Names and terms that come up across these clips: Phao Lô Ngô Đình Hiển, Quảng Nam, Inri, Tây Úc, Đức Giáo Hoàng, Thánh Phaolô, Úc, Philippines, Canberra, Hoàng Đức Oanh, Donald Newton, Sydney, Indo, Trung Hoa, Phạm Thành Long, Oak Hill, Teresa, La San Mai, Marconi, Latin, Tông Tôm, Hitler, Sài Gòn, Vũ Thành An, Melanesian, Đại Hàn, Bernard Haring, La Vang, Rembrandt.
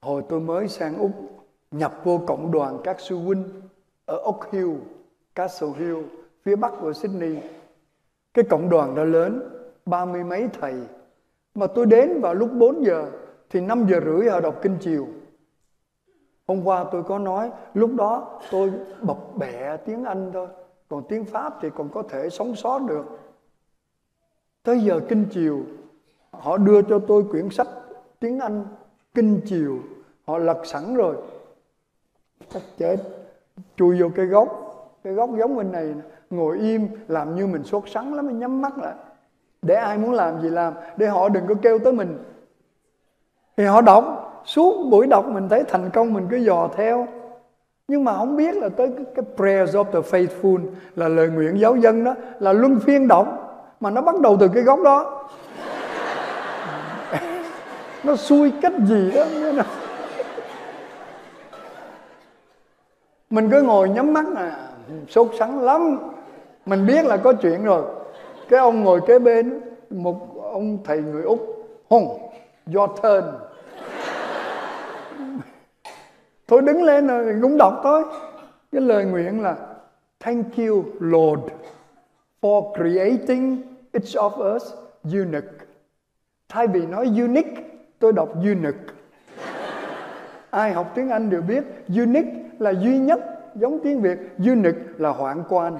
Hồi tôi mới sang Úc, nhập vô cộng đoàn các sư huynh ở Oak Hill, Castle Hill, phía bắc của Sydney. Cái cộng đoàn đó lớn, 30 mấy thầy. Mà tôi đến vào lúc 4 giờ, thì 5 giờ rưỡi họ đọc kinh chiều. Hôm qua tôi có nói, lúc đó tôi bập bẹ tiếng Anh thôi. Còn tiếng Pháp thì còn có thể sống sót được. Tới giờ kinh chiều, họ đưa cho tôi quyển sách tiếng Anh, kinh chiều. Họ lật sẵn rồi. Chắc chết, chui vô cái góc. Cái góc giống bên này, ngồi im, làm như mình sốt sắng lắm, mình nhắm mắt lại. Để ai muốn làm gì làm, để họ đừng có kêu tới mình. Thì họ đọc, suốt buổi đọc mình thấy thành công mình cứ dò theo. Nhưng mà không biết là tới cái Prayers of the Faithful, là lời nguyện giáo dân đó, là luân phiên đọc. Mà nó bắt đầu từ cái góc đó. Nó xui cách gì đó. Mình cứ ngồi nhắm mắt à, sốt sắng lắm. Mình biết là có chuyện rồi. Cái ông ngồi kế bên, một ông thầy người Úc, "Hùng, your turn." Thôi đứng lên rồi cũng đọc thôi. Cái lời nguyện là "Thank you Lord for creating each of us unique." Thay vì nói unique, tôi đọc unique. Ai học tiếng Anh đều biết unique là duy nhất, giống tiếng Việt. Unique là hoạn quan.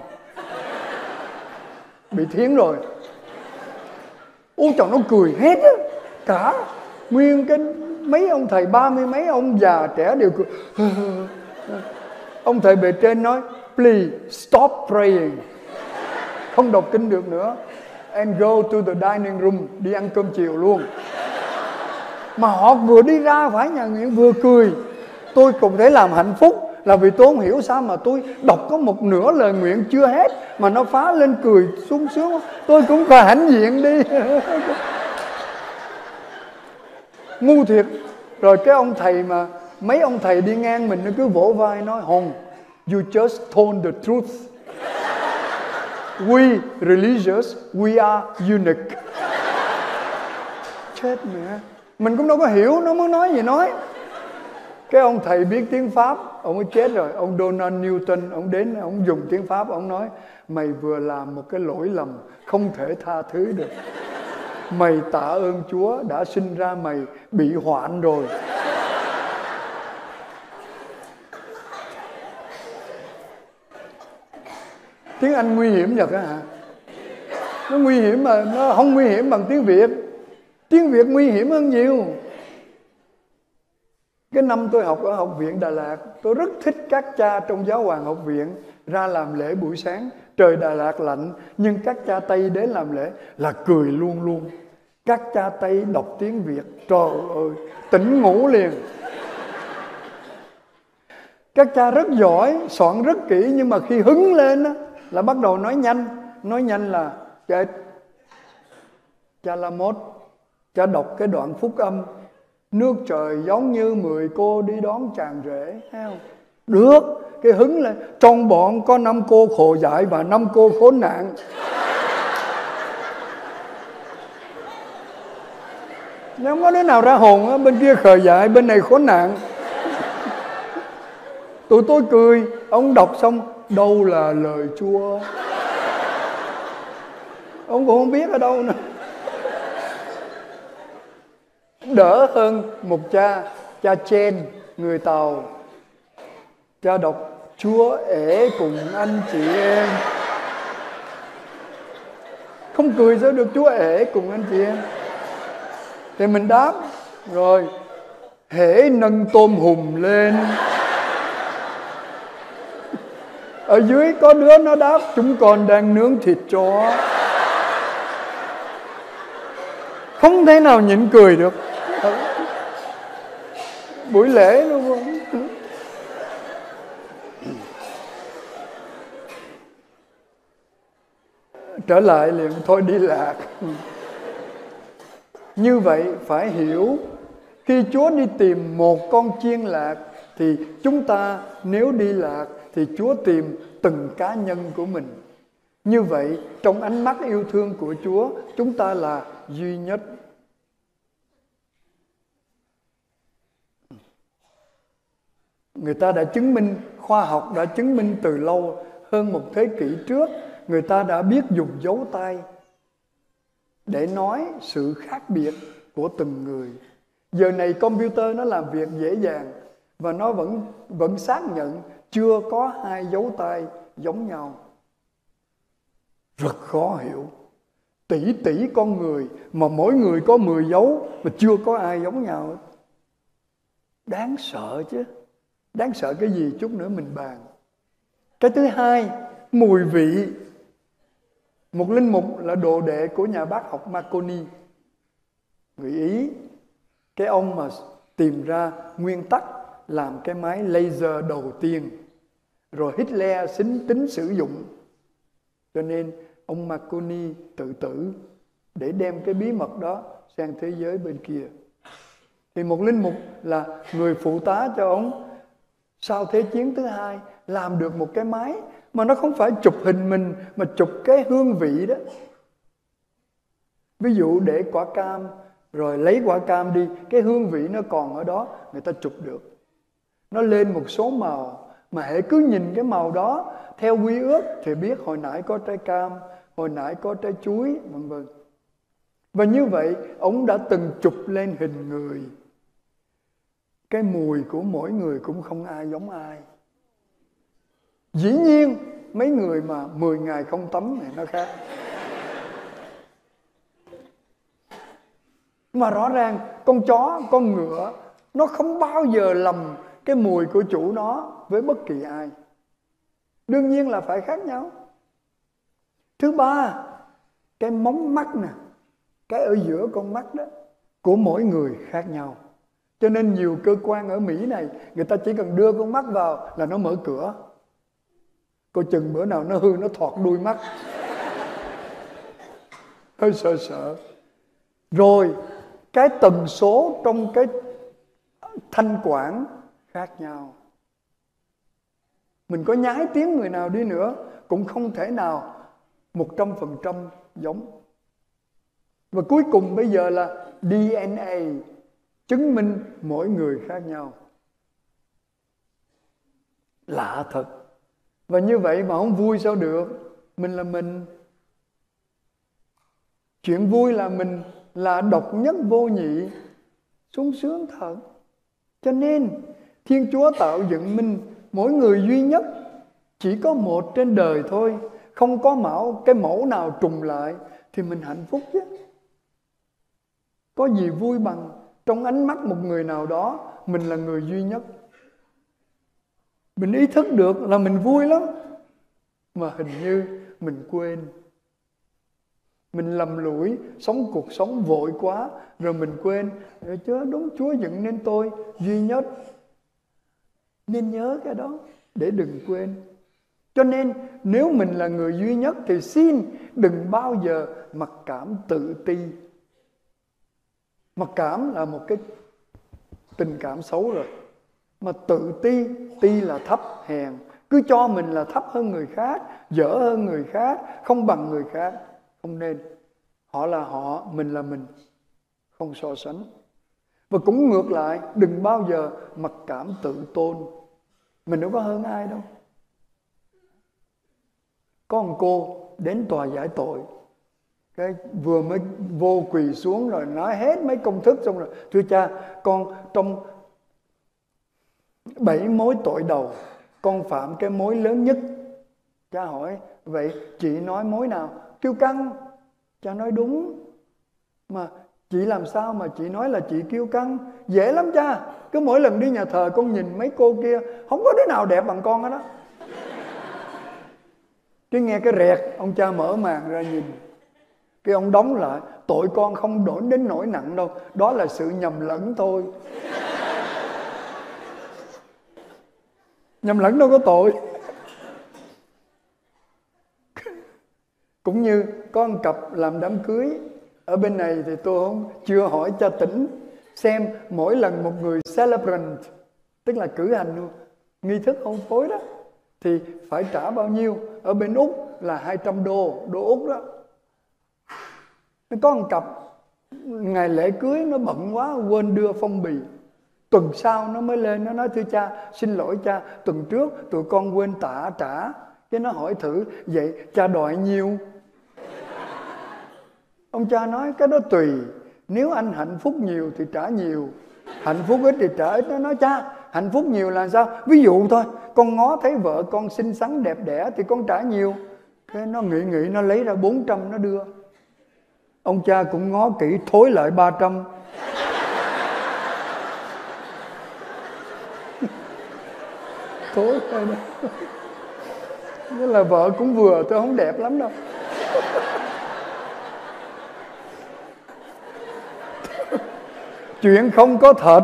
Bị thiến rồi. Ôi trời, nó cười hết á. Cả nguyên cái mấy ông thầy, 30 mấy ông già trẻ đều cười. Ông thầy bề trên nói, "Please stop praying." Không đọc kinh được nữa. "And go to the dining room." Đi ăn cơm chiều luôn. Mà họ vừa đi ra phải nhà nguyện vừa cười. Tôi cũng thấy làm hạnh phúc. Là vì tôi không hiểu sao mà tôi đọc có một nửa lời nguyện chưa hết mà nó phá lên cười sung sướng. Tôi cũng phải hãnh diện đi. Ngu thiệt. Rồi cái ông thầy mà mấy ông thầy đi ngang mình nó cứ vỗ vai nói, "Hồng, you just told the truth. We religious, we are unique." Chết mẹ. Mình cũng đâu có hiểu nó muốn nói gì nói. Cái ông thầy biết tiếng Pháp, ông ấy chết rồi. Ông Donald Newton, ông đến, ông dùng tiếng Pháp, ông nói, "Mày vừa làm một cái lỗi lầm, không thể tha thứ được. Mày tạ ơn Chúa đã sinh ra mày bị hoạn rồi." Tiếng Anh nguy hiểm Nhật hả? Nó nguy hiểm mà, nó không nguy hiểm bằng tiếng Việt. Tiếng Việt nguy hiểm hơn nhiều. Cái năm tôi học ở Học viện Đà Lạt, tôi rất thích các cha trong giáo hoàng học viện ra làm lễ buổi sáng. Trời Đà Lạt lạnh, nhưng các cha Tây đến làm lễ là cười luôn luôn. Các cha Tây đọc tiếng Việt, trời ơi, tỉnh ngủ liền. Các cha rất giỏi, soạn rất kỹ, nhưng mà khi hứng lên á, là bắt đầu nói nhanh. Nói nhanh là chết. Cha La Mốt, cha đọc cái đoạn phúc âm, "Nước trời giống như 10 cô đi đón chàng rể." Thấy không? Được, cái hứng lên. "Trong bọn có 5 cô khổ dại và 5 cô khốn nạn." Nếu không có đứa nào ra hồn á, bên kia khờ dại, bên này khốn nạn. Tụi tôi cười, ông đọc xong, "Đâu là lời Chúa." Ông cũng không biết ở đâu nữa. Đỡ hơn một cha Chen, người Tàu. Cha đọc, "Chúa ể cùng anh chị em." Không cười sao được, "Chúa ể cùng anh chị em." Thì mình đáp, rồi, "Hễ nâng tôm hùm lên." Ở dưới có đứa nó đáp, "Chúng con đang nướng thịt chó." Không thể nào nhịn cười được. Buổi lễ luôn. Trở lại liền, thôi đi lạc. Như vậy phải hiểu, khi Chúa đi tìm một con chiên lạc, thì chúng ta nếu đi lạc thì Chúa tìm từng cá nhân của mình. Như vậy trong ánh mắt yêu thương của Chúa, chúng ta là duy nhất. Người ta đã chứng minh, khoa học đã chứng minh từ lâu, hơn một thế kỷ trước, người ta đã biết dùng dấu tay để nói sự khác biệt của từng người. Giờ này computer nó làm việc dễ dàng và nó vẫn xác nhận chưa có hai dấu tay giống nhau. Rất khó hiểu. Tỷ tỷ con người mà mỗi người có 10 dấu mà chưa có ai giống nhau. Đáng sợ chứ. Đáng sợ cái gì chút nữa mình bàn. Cái thứ hai, mùi vị. Một linh mục là đồ đệ của nhà bác học Marconi, người Ý. Cái ông mà tìm ra nguyên tắc làm cái máy laser đầu tiên. Rồi Hitler tính sử dụng. Cho nên ông Marconi tự tử để đem cái bí mật đó sang thế giới bên kia. Thì một linh mục là người phụ tá cho ông sau Thế chiến thứ hai làm được một cái máy mà nó không phải chụp hình mình mà chụp cái hương vị đó. Ví dụ để quả cam rồi lấy quả cam đi, cái hương vị nó còn ở đó, người ta chụp được. Nó lên một số màu mà hễ cứ nhìn cái màu đó theo quy ước thì biết hồi nãy có trái cam, hồi nãy có trái chuối, vân vân. Và như vậy, ông đã từng chụp lên hình người. Cái mùi của mỗi người cũng không ai giống ai. Dĩ nhiên, mấy người mà 10 ngày không tắm thì nó khác. Mà rõ ràng, con chó, con ngựa, nó không bao giờ lầm cái mùi của chủ nó với bất kỳ ai. Đương nhiên là phải khác nhau. Thứ ba, cái móng mắt nè, cái ở giữa con mắt đó, của mỗi người khác nhau. Cho nên nhiều cơ quan ở Mỹ này, người ta chỉ cần đưa con mắt vào là nó mở cửa. Coi chừng bữa nào nó hư, nó thọt đuôi mắt. Hơi sợ sợ. Rồi, cái tần số trong cái thanh quản khác nhau. Mình có nhái tiếng người nào đi nữa cũng không thể nào 100% giống. Và cuối cùng bây giờ là DNA chứng minh mỗi người khác nhau. Lạ thật. Và như vậy mà không vui sao được. Mình là mình. Chuyện vui là mình là độc nhất vô nhị. Sung sướng thật. Cho nên Thiên Chúa tạo dựng mình, mỗi người duy nhất, chỉ có một trên đời thôi, không có cái mẫu nào trùng lại thì mình hạnh phúc chứ. Có gì vui bằng trong ánh mắt một người nào đó mình là người duy nhất. Mình ý thức được là mình vui lắm, mà hình như mình quên. Mình lầm lũi, sống cuộc sống vội quá, rồi mình quên. Chứ đúng Chúa dựng nên tôi duy nhất. Nên nhớ cái đó để đừng quên. Cho nên nếu mình là người duy nhất thì xin đừng bao giờ mặc cảm tự ti. Mặc cảm là một cái tình cảm xấu rồi. Mà tự ti, ti là thấp hèn. Cứ cho mình là thấp hơn người khác, dở hơn người khác, không bằng người khác. Không nên. Họ là họ, mình là mình. Không so sánh. Và cũng ngược lại, đừng bao giờ mặc cảm tự tôn. Mình đâu có hơn ai đâu. Có một cô đến tòa giải tội, cái vừa mới vô quỳ xuống rồi nói hết mấy công thức xong rồi: thưa cha, con trong 7 mối tội đầu, con phạm cái mối lớn nhất. Cha hỏi: vậy chị nói mối nào? Kiêu căng. Cha nói: đúng. Mà chị làm sao mà chị nói là chị kiêu căng? Dễ lắm cha. Cứ mỗi lần đi nhà thờ con nhìn mấy cô kia, không có đứa nào đẹp bằng con hết đó. Cái nghe cái rẹt, ông cha mở màn ra nhìn. Cái ông đóng lại: tội con không đổ đến nỗi nặng đâu. Đó là sự nhầm lẫn thôi. Nhầm lẫn đâu có tội. Cũng như có một cặp làm đám cưới. Ở bên này thì tôi chưa hỏi cha tỉnh xem mỗi lần một người celebrant, tức là cử hành luôn, nghi thức hôn phối đó, thì phải trả bao nhiêu. Ở bên Úc là 200 đô, đô Úc đó. Nó có một cặp ngày lễ cưới nó bận quá quên đưa phong bì. Tuần sau nó mới lên, nó nói thưa cha, xin lỗi cha, tuần trước tụi con quên trả. Cái nó hỏi thử, vậy cha đòi nhiêu? Ông cha nói, cái đó tùy, nếu anh hạnh phúc nhiều thì trả nhiều, hạnh phúc ít thì trả ít. Nó nói, cha, hạnh phúc nhiều là sao? Ví dụ thôi, con ngó thấy vợ con xinh xắn đẹp đẽ thì con trả nhiều. Cái nó nghĩ, nó lấy ra 400 nó đưa. Ông cha cũng ngó kỹ, thối lại 300. Thối thôi đó. Nghĩa là vợ cũng vừa, tôi không đẹp lắm đâu. Chuyện không có thật.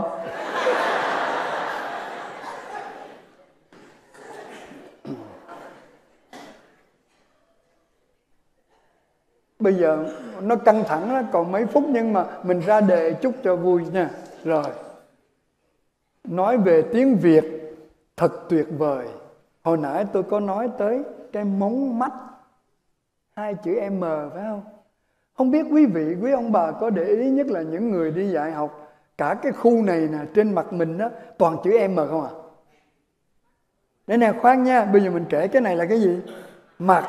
Bây giờ nó căng thẳng đó, còn mấy phút, nhưng mà mình ra đề chút cho vui nha. Rồi. Nói về tiếng Việt thật tuyệt vời. Hồi nãy tôi có nói tới cái mống mắt, hai chữ M phải không? Không biết quý vị, quý ông bà có để ý, nhất là những người đi dạy học, cả cái khu này nè, trên mặt mình đó, toàn chữ M không à? Để nè, khoan nha, bây giờ mình kể cái này là cái gì? Mặt.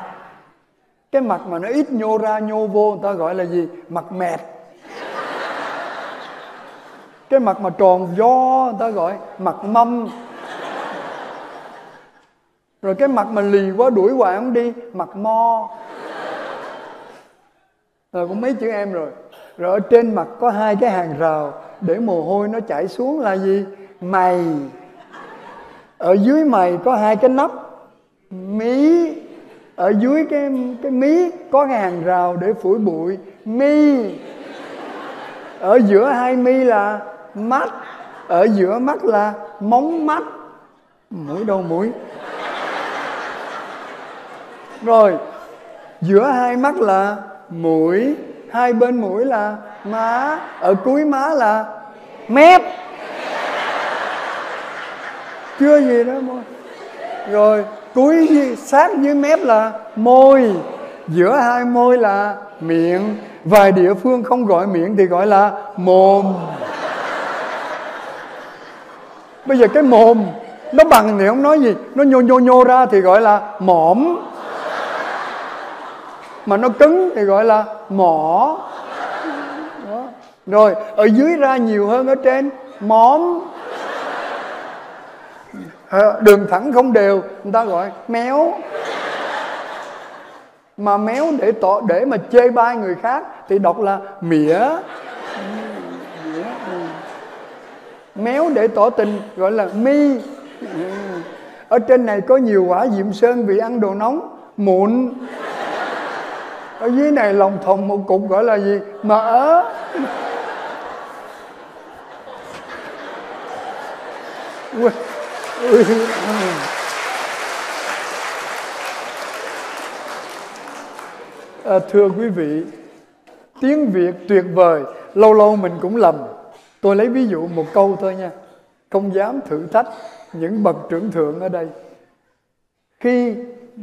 Cái mặt mà nó ít nhô ra nhô vô người ta gọi là gì? Mặt mẹt. Cái mặt mà tròn vo người ta gọi mặt mâm. Rồi cái mặt mà lì quá đuổi hoài không đi, mặt mo. Rồi cũng mấy chữ em rồi. Rồi ở trên mặt có hai cái hàng rào để mồ hôi nó chảy xuống là gì? Mày. Ở dưới mày có hai cái nắp, mí. Ở dưới cái mí có cái hàng rào để phủi bụi, mi. Ở giữa hai mi là mắt. Ở giữa mắt là móng mắt. Mũi đâu mũi? Rồi, giữa hai mắt là mũi. Hai bên mũi là má. Ở cuối má là mép. Chưa gì đó môi. Rồi, cuối sát dưới mép là môi. Giữa hai môi là miệng. Vài địa phương không gọi miệng thì gọi là mồm. Bây giờ cái mồm nó bằng thì không nói gì, nó nhô nhô nhô ra thì gọi là mõm. Mà nó cứng thì gọi là mỏ. Đó. Rồi ở dưới ra nhiều hơn ở trên, móm. Đường thẳng không đều người ta gọi méo. Mà méo để mà chê bai người khác thì đọc là mỉa. Méo để tỏ tình gọi là mi. Ở trên này có nhiều quả diệm sơn vì ăn đồ nóng, mụn. Ở dưới này lòng thòng một cục gọi là gì? Mỡ. Thưa quý vị, tiếng Việt tuyệt vời. Lâu lâu mình cũng lầm. Tôi lấy ví dụ một câu thôi nha, không dám thử thách những bậc trưởng thượng ở đây. Khi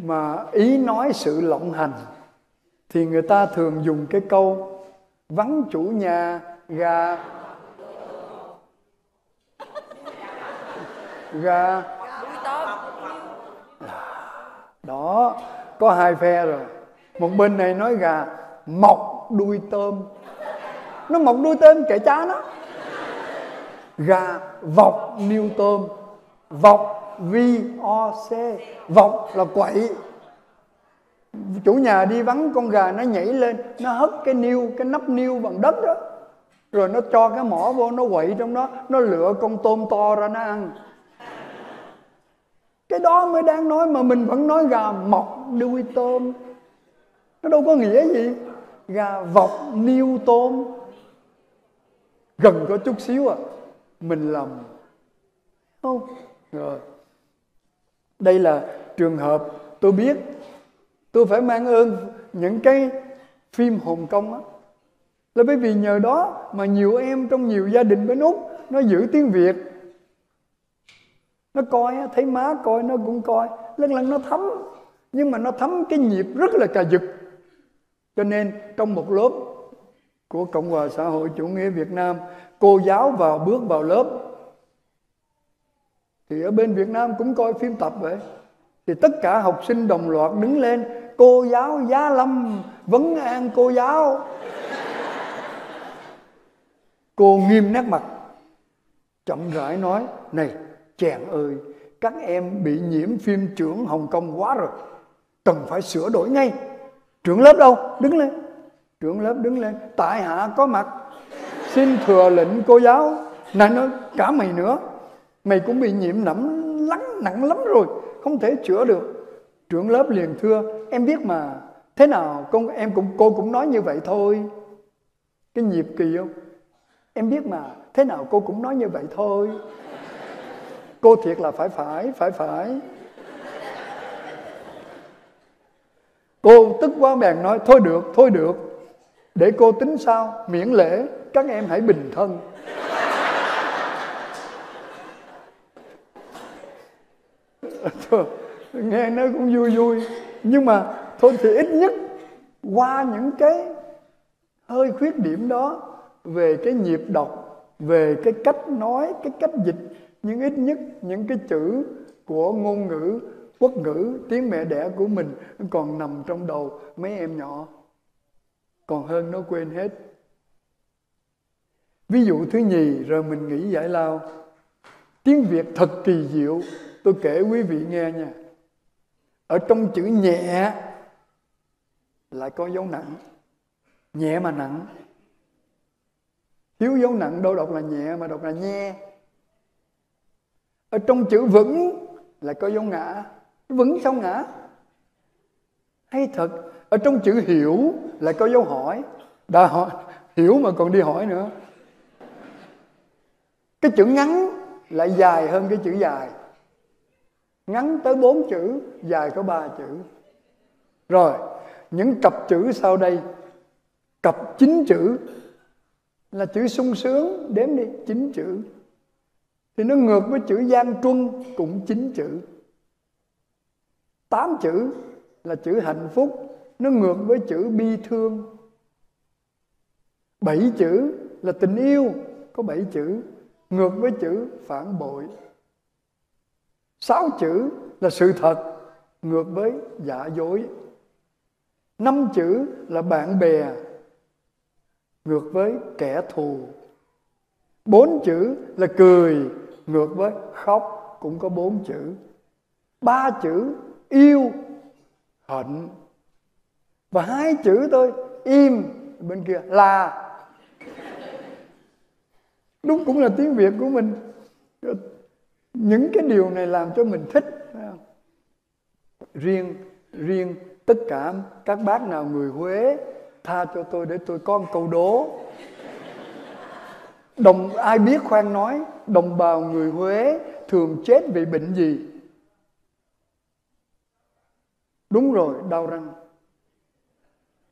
mà ý nói sự lộng hành thì người ta thường dùng cái câu vắng chủ nhà gà. Đó, có hai phe rồi. Một bên này nói gà mọc đuôi tôm. Nó mọc đuôi tôm kệ cha nó. Gà vọc niêu tôm. Vọc V-O-C. Vọc là quậy. Chủ nhà đi vắng con gà nó nhảy lên, nó hất cái niêu, cái nắp niêu bằng đất đó. Rồi nó cho cái mỏ vô, nó quậy trong đó, nó lựa con tôm to ra nó ăn. Cái đó mới đang nói mà mình vẫn nói gà mọc đuôi tôm. Nó đâu có nghĩa gì. Gà vọc niêu tôm. Gần có chút xíu à, mình lầm. Không. Rồi. Đây là trường hợp tôi biết. Tôi phải mang ơn những cái phim Hồng Kông á. Là bởi vì nhờ đó mà nhiều em trong nhiều gia đình bên Úc nó giữ tiếng Việt. Nó coi á, thấy má coi nó cũng coi. Lần nó thấm. Nhưng mà nó thấm cái nhịp rất là cà giật. Cho nên trong một lớp của Cộng hòa xã hội chủ nghĩa Việt Nam, cô giáo bước vào lớp Thì ở bên Việt Nam cũng coi phim tập vậy. Thì tất cả học sinh đồng loạt đứng lên: cô giáo Giá Lâm vấn an cô giáo. Cô nghiêm nét mặt, chậm rãi nói: này chàng ơi, các em bị nhiễm phim trưởng Hồng Kông quá rồi, cần phải sửa đổi ngay. Trưởng lớp đâu? Đứng lên. Trưởng lớp đứng lên: tại hạ có mặt, xin thừa lệnh cô giáo. Này, nói cả mày nữa, mày cũng bị nhiễm nặng lắm rồi, không thể chữa được. Trưởng lớp liền thưa: em biết mà, thế nào cô cũng nói như vậy thôi. Cái nhịp kỳ không? Em biết mà, thế nào cô cũng nói như vậy thôi. Cô thiệt là phải. Cô tức quá bèn nói: thôi được, để cô tính sao, miễn lễ, các em hãy bình thân. Nghe nó cũng vui, nhưng mà thôi thì ít nhất qua những cái hơi khuyết điểm đó, về cái nhịp đọc, về cái cách nói, cái cách dịch, nhưng ít nhất những cái chữ của ngôn ngữ quốc ngữ, tiếng mẹ đẻ của mình còn nằm trong đầu mấy em nhỏ, còn hơn nó quên hết. Ví dụ thứ nhì, rồi mình nghỉ giải lao. Tiếng Việt thật kỳ diệu, tôi kể quý vị nghe nha. Ở trong chữ nhẹ lại có dấu nặng. Nhẹ mà nặng. Thiếu dấu nặng đâu đọc là nhẹ mà đọc là nhe. Ở trong chữ vững lại có dấu ngã. Vững sao ngã? Hay thật. Ở trong chữ hiểu lại có dấu hỏi. Đã hỏi, hiểu mà còn đi hỏi nữa. Cái chữ ngắn lại dài hơn cái chữ dài. Ngắn tới 4 chữ, dài có 3 chữ. Rồi, những cặp chữ sau đây, cặp 9 chữ là chữ sung sướng, đếm đi, 9 chữ. Thì nó ngược với chữ gian truân, cũng 9 chữ. 8 chữ là chữ hạnh phúc, nó ngược với chữ bi thương. 7 chữ là tình yêu, có 7 chữ, ngược với chữ phản bội. 6 chữ là sự thật, ngược với giả dối. 5 chữ là bạn bè, ngược với kẻ thù. 4 chữ là cười, ngược với khóc, cũng có 4 chữ. 3 chữ yêu, hận. Và 2 chữ thôi, im, bên kia là. Đúng cũng là tiếng Việt của mình. Những cái điều này làm cho mình thích. Riêng tất cả các bác nào người Huế, tha cho tôi để tôi có một câu đố. Ai biết khoan nói, đồng bào người Huế thường chết vì bệnh gì? Đúng rồi, đau răng.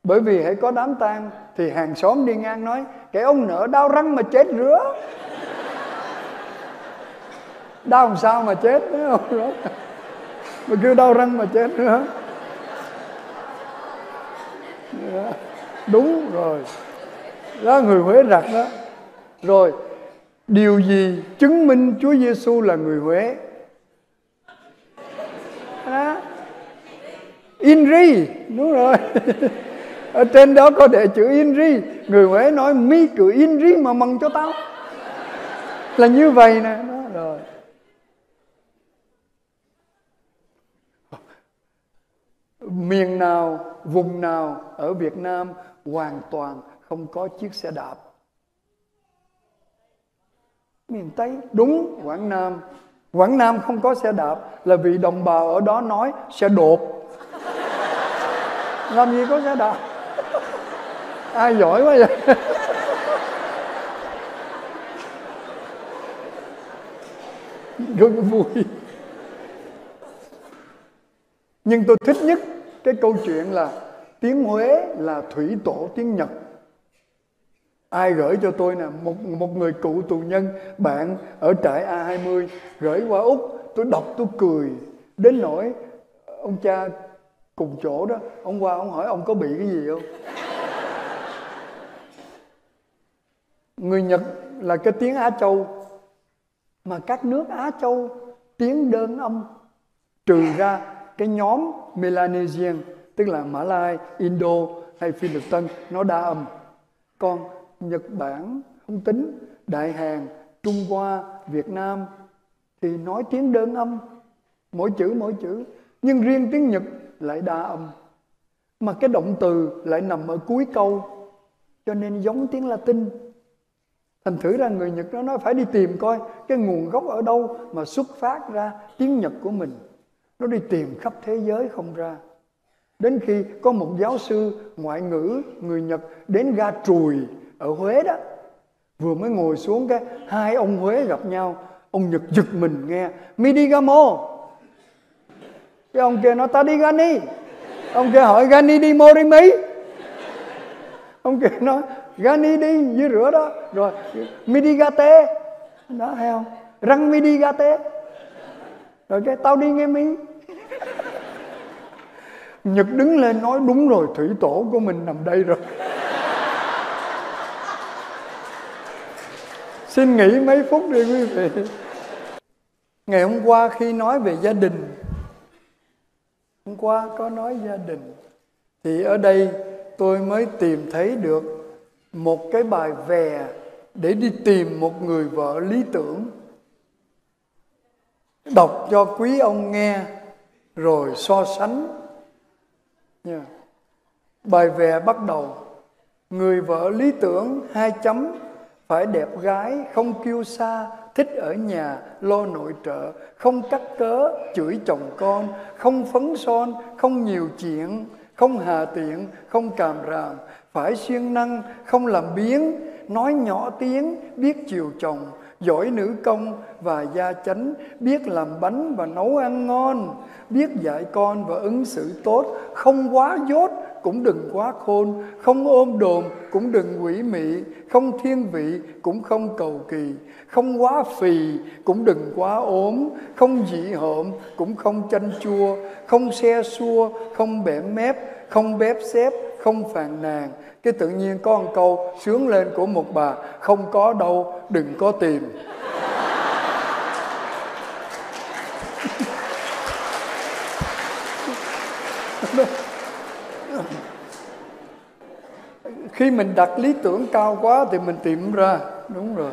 Bởi vì hễ có đám tang thì hàng xóm đi ngang nói: cái ông nợ đau răng mà chết rứa. Đau làm sao mà chết nữa không? Mà cứ đau răng mà chết nữa. Đúng rồi. Đó, người Huế rặt đó. Rồi, điều gì chứng minh Chúa Giêsu là người Huế? À, Inri, đúng rồi. Ở trên đó có đề chữ Inri. Người Huế nói: mi cử Inri mà mừng cho tao. Là như vậy nè. Đó, rồi. Miền nào, vùng nào ở Việt Nam hoàn toàn không có chiếc xe đạp? Miền Tây, đúng, Quảng Nam. Quảng Nam không có xe đạp là vì đồng bào ở đó nói xe đột. Làm gì có xe đạp? Ai giỏi quá vậy? Rất vui. Nhưng tôi thích nhất cái câu chuyện là tiếng Huế là thủy tổ tiếng Nhật. Ai gửi cho tôi nè, một người cựu tù nhân, bạn ở trại A20 gửi qua Úc. Tôi đọc tôi cười đến nỗi ông cha cùng chỗ đó, ông qua ông hỏi: ông có bị cái gì không? Người Nhật là cái tiếng Á Châu, mà các nước Á Châu tiến đến âm, trừ ra cái nhóm Melanesian, tức là Mã Lai, Indo hay Philippines, nó đa âm. Còn Nhật Bản không tính, Đại Hàn, Trung Hoa, Việt Nam thì nói tiếng đơn âm, mỗi chữ mỗi chữ. Nhưng riêng tiếng Nhật lại đa âm, mà cái động từ lại nằm ở cuối câu, cho nên giống tiếng Latin. Thành thử ra người Nhật nó nói phải đi tìm coi cái nguồn gốc ở đâu mà xuất phát ra tiếng Nhật của mình. Nó đi tìm khắp thế giới không ra. Đến khi có một giáo sư ngoại ngữ người Nhật đến ga Trùi ở Huế đó, vừa mới ngồi xuống cái hai ông Huế gặp nhau, ông Nhật giật mình nghe mi đi gamo, cái ông kia nói ta đi gani, ông kia hỏi gani đi mori mi, ông kia nói gani đi dưới rửa đó, rồi mi đi gate đó, hay không răng mi đi gate, rồi cái tao đi nghe mi. Nhật đứng lên nói đúng rồi, thủy tổ của mình nằm đây rồi. Xin nghỉ mấy phút đi quý vị. Ngày hôm qua khi nói về gia đình, hôm qua có nói gia đình, thì ở đây tôi mới tìm thấy được một cái bài vè để đi tìm một người vợ lý tưởng. Đọc cho quý ông nghe rồi so sánh. Bài vè bắt đầu: người vợ lý tưởng hai chấm, phải đẹp gái, không kiêu sa, thích ở nhà, lo nội trợ, không cắt cớ, chửi chồng con, không phấn son, không nhiều chuyện, không hà tiện, không càm ràm, phải siêng năng, không làm biếng, nói nhỏ tiếng, biết chiều chồng, giỏi nữ công và gia chánh, biết làm bánh và nấu ăn ngon, biết dạy con và ứng xử tốt, không quá dốt, cũng đừng quá khôn, không ôm đồm, cũng đừng quỷ mị, không thiên vị, cũng không cầu kỳ, không quá phì, cũng đừng quá ốm, không dị hợm, cũng không chanh chua, không xe xua, không bẻm mép, không bép xép, không phàn nàn. Cái tự nhiên có một câu sướng lên của một bà: không có đâu, đừng có tìm. Khi mình đặt lý tưởng cao quá thì mình tìm ra. Đúng rồi.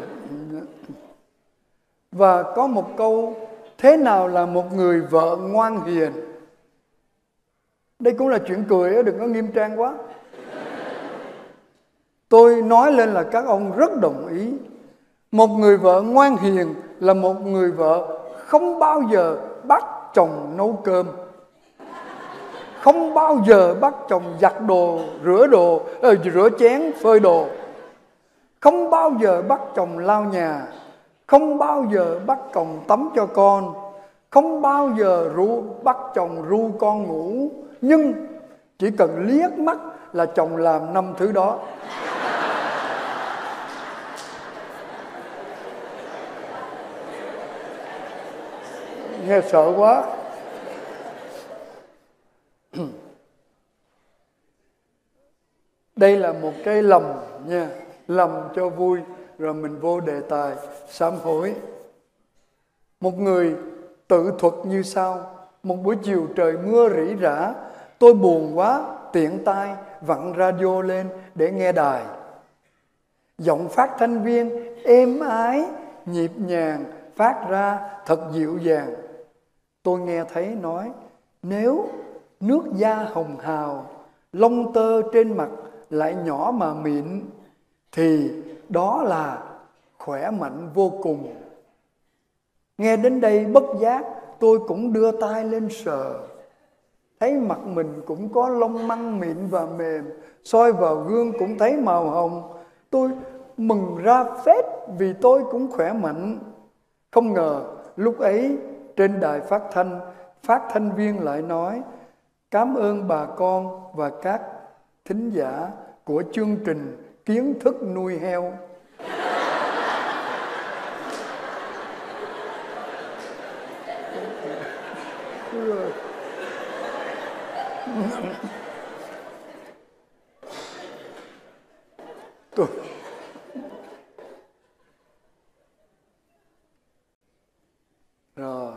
Và có một câu: thế nào là một người vợ ngoan hiền? Đây cũng là chuyện cười đó, đừng có nghiêm trang quá. Tôi nói lên là các ông rất đồng ý. Một người vợ ngoan hiền là một người vợ không bao giờ bắt chồng nấu cơm, không bao giờ bắt chồng giặt đồ, rửa chén, phơi đồ, không bao giờ bắt chồng lau nhà, không bao giờ bắt chồng tắm cho con, không bao giờ bắt chồng ru con ngủ. Nhưng chỉ cần liếc mắt là chồng làm 5 thứ đó. Nghe sợ quá. Đây là một cái lầm nha, lầm cho vui rồi mình vô đề tài sám hối. Một người tự thuật như sau: một buổi chiều trời mưa rỉ rả, tôi buồn quá, tiện tay vặn radio lên để nghe đài. Giọng phát thanh viên êm ái, nhịp nhàng, phát ra thật dịu dàng. Tôi nghe thấy nói: nếu nước da hồng hào, lông tơ trên mặt lại nhỏ mà mịn, thì đó là khỏe mạnh vô cùng. Nghe đến đây bất giác tôi cũng đưa tay lên sờ, thấy mặt mình cũng có lông măng mịn và mềm, soi vào gương cũng thấy màu hồng. Tôi mừng ra phết vì tôi cũng khỏe mạnh. Không ngờ lúc ấy trên đài phát thanh viên lại nói: cảm ơn bà con và các thính giả của chương trình Kiến thức nuôi heo. Rồi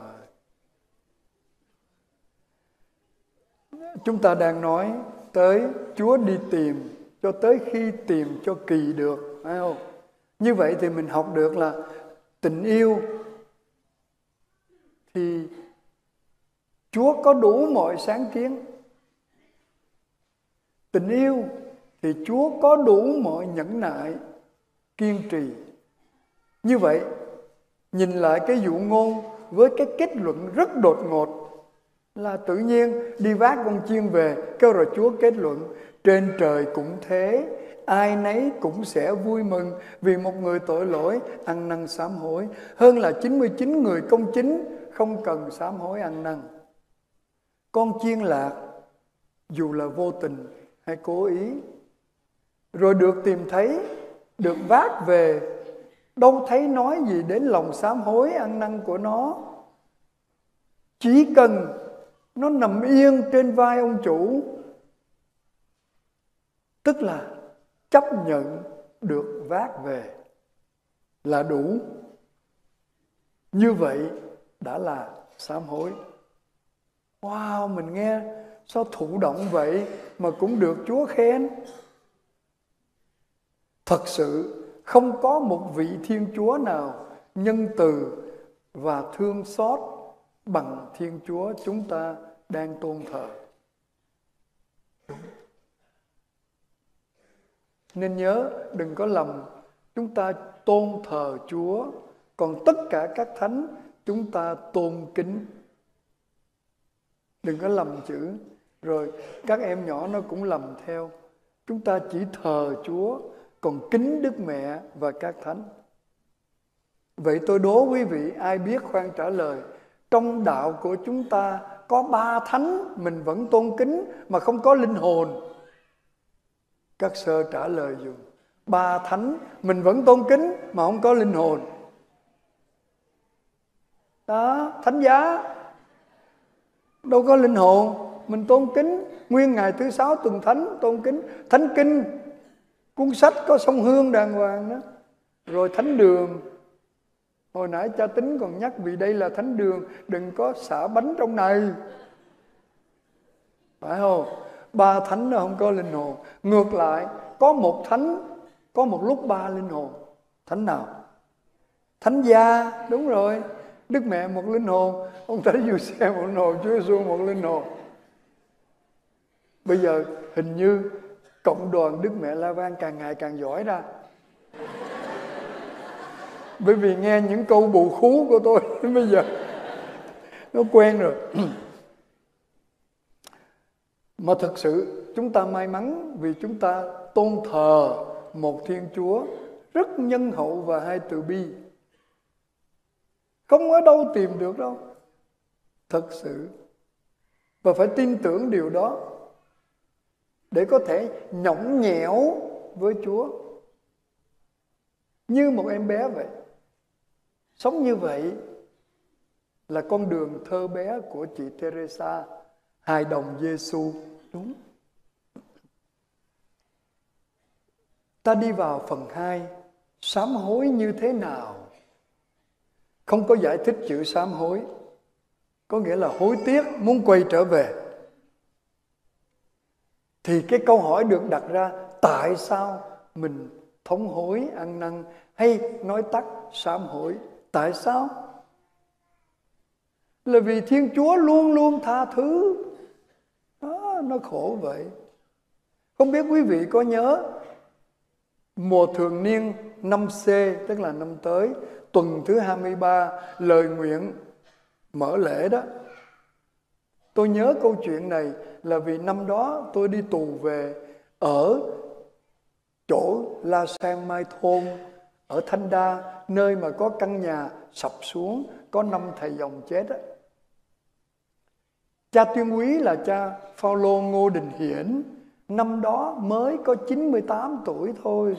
Chúng ta đang nói tới Chúa đi tìm cho tới khi tìm cho kỳ được, phải không? Như vậy thì mình học được là tình yêu thì Chúa có đủ mọi sáng kiến. Tình yêu thì Chúa có đủ mọi nhẫn nại, kiên trì. Như vậy, nhìn lại cái dụ ngôn với cái kết luận rất đột ngột là tự nhiên đi vác con chiên về, kêu rồi Chúa kết luận trên trời cũng thế, ai nấy cũng sẽ vui mừng vì một người tội lỗi ăn năn sám hối hơn là 99 người công chính không cần sám hối ăn năn. Con chiên lạc dù là vô tình hay cố ý rồi được tìm thấy, được vác về, đâu thấy nói gì đến lòng sám hối ăn năn của nó. Chỉ cần nó nằm yên trên vai ông chủ, tức là chấp nhận được vác về là đủ. Như vậy đã là sám hối. Wow, mình nghe sao thụ động vậy mà cũng được Chúa khen. Thật sự không có một vị Thiên Chúa nào nhân từ và thương xót bằng Thiên Chúa chúng ta đang tôn thờ. Nên nhớ đừng có lầm, chúng ta tôn thờ Chúa, còn tất cả các thánh chúng ta tôn kính. Đừng có lầm chữ, rồi các em nhỏ nó cũng lầm theo. Chúng ta chỉ thờ Chúa, còn kính Đức Mẹ và các thánh. Vậy tôi đố quý vị, ai biết khoan trả lời. Trong đạo của chúng ta có 3 thánh mình vẫn tôn kính mà không có linh hồn. Các sơ trả lời dùm. 3 thánh mình vẫn tôn kính mà không có linh hồn. Đó, thánh giá đâu có linh hồn, mình tôn kính. Nguyên ngày thứ 6 tuần thánh tôn kính. Thánh kinh, cuốn sách có sông Hương đàng hoàng đó. Rồi thánh đường. Hồi nãy cha Tính còn nhắc, vì đây là thánh đường, đừng có xả bánh trong này. Phải không? 3 thánh nó không có linh hồn. Ngược lại, có một thánh, có một lúc 3 linh hồn. Thánh nào? Thánh gia, đúng rồi. Đức Mẹ một linh hồn, ông Thánh Giuse một linh hồn, Chúa Giêsu một linh hồn. Bây giờ hình như cộng đoàn Đức Mẹ La Vang càng ngày càng giỏi ra. Bởi vì nghe những câu bù khú của tôi bây giờ nó quen rồi. Mà thực sự chúng ta may mắn vì chúng ta tôn thờ một Thiên Chúa rất nhân hậu và hay từ bi. Không ở đâu tìm được đâu. Thật sự. Và phải tin tưởng điều đó để có thể nhõng nhẽo với Chúa. Như một em bé vậy. Sống như vậy là con đường thơ bé của chị Teresa, hài đồng Giêsu, đúng. Ta đi vào phần 2, sám hối như thế nào? Không có giải thích chữ sám hối, có nghĩa là hối tiếc, muốn quay trở về. Thì cái câu hỏi được đặt ra, tại sao mình thống hối, ăn năn, hay nói tắt sám hối? Tại sao? Là vì Thiên Chúa luôn luôn tha thứ. Đó, nó khổ vậy. Không biết quý vị có nhớ, mùa thường niên năm C, tức là năm tới, tuần thứ 23, lời nguyện mở lễ đó. Tôi nhớ câu chuyện này là vì năm đó tôi đi tù về ở chỗ La San Mai thôn ở Thanh Đa, nơi mà có căn nhà sập xuống, có 5 thầy dòng chết đó. Cha tuyên quý là cha Phao Lô Ngô Đình Hiển, năm đó mới có 98 tuổi thôi.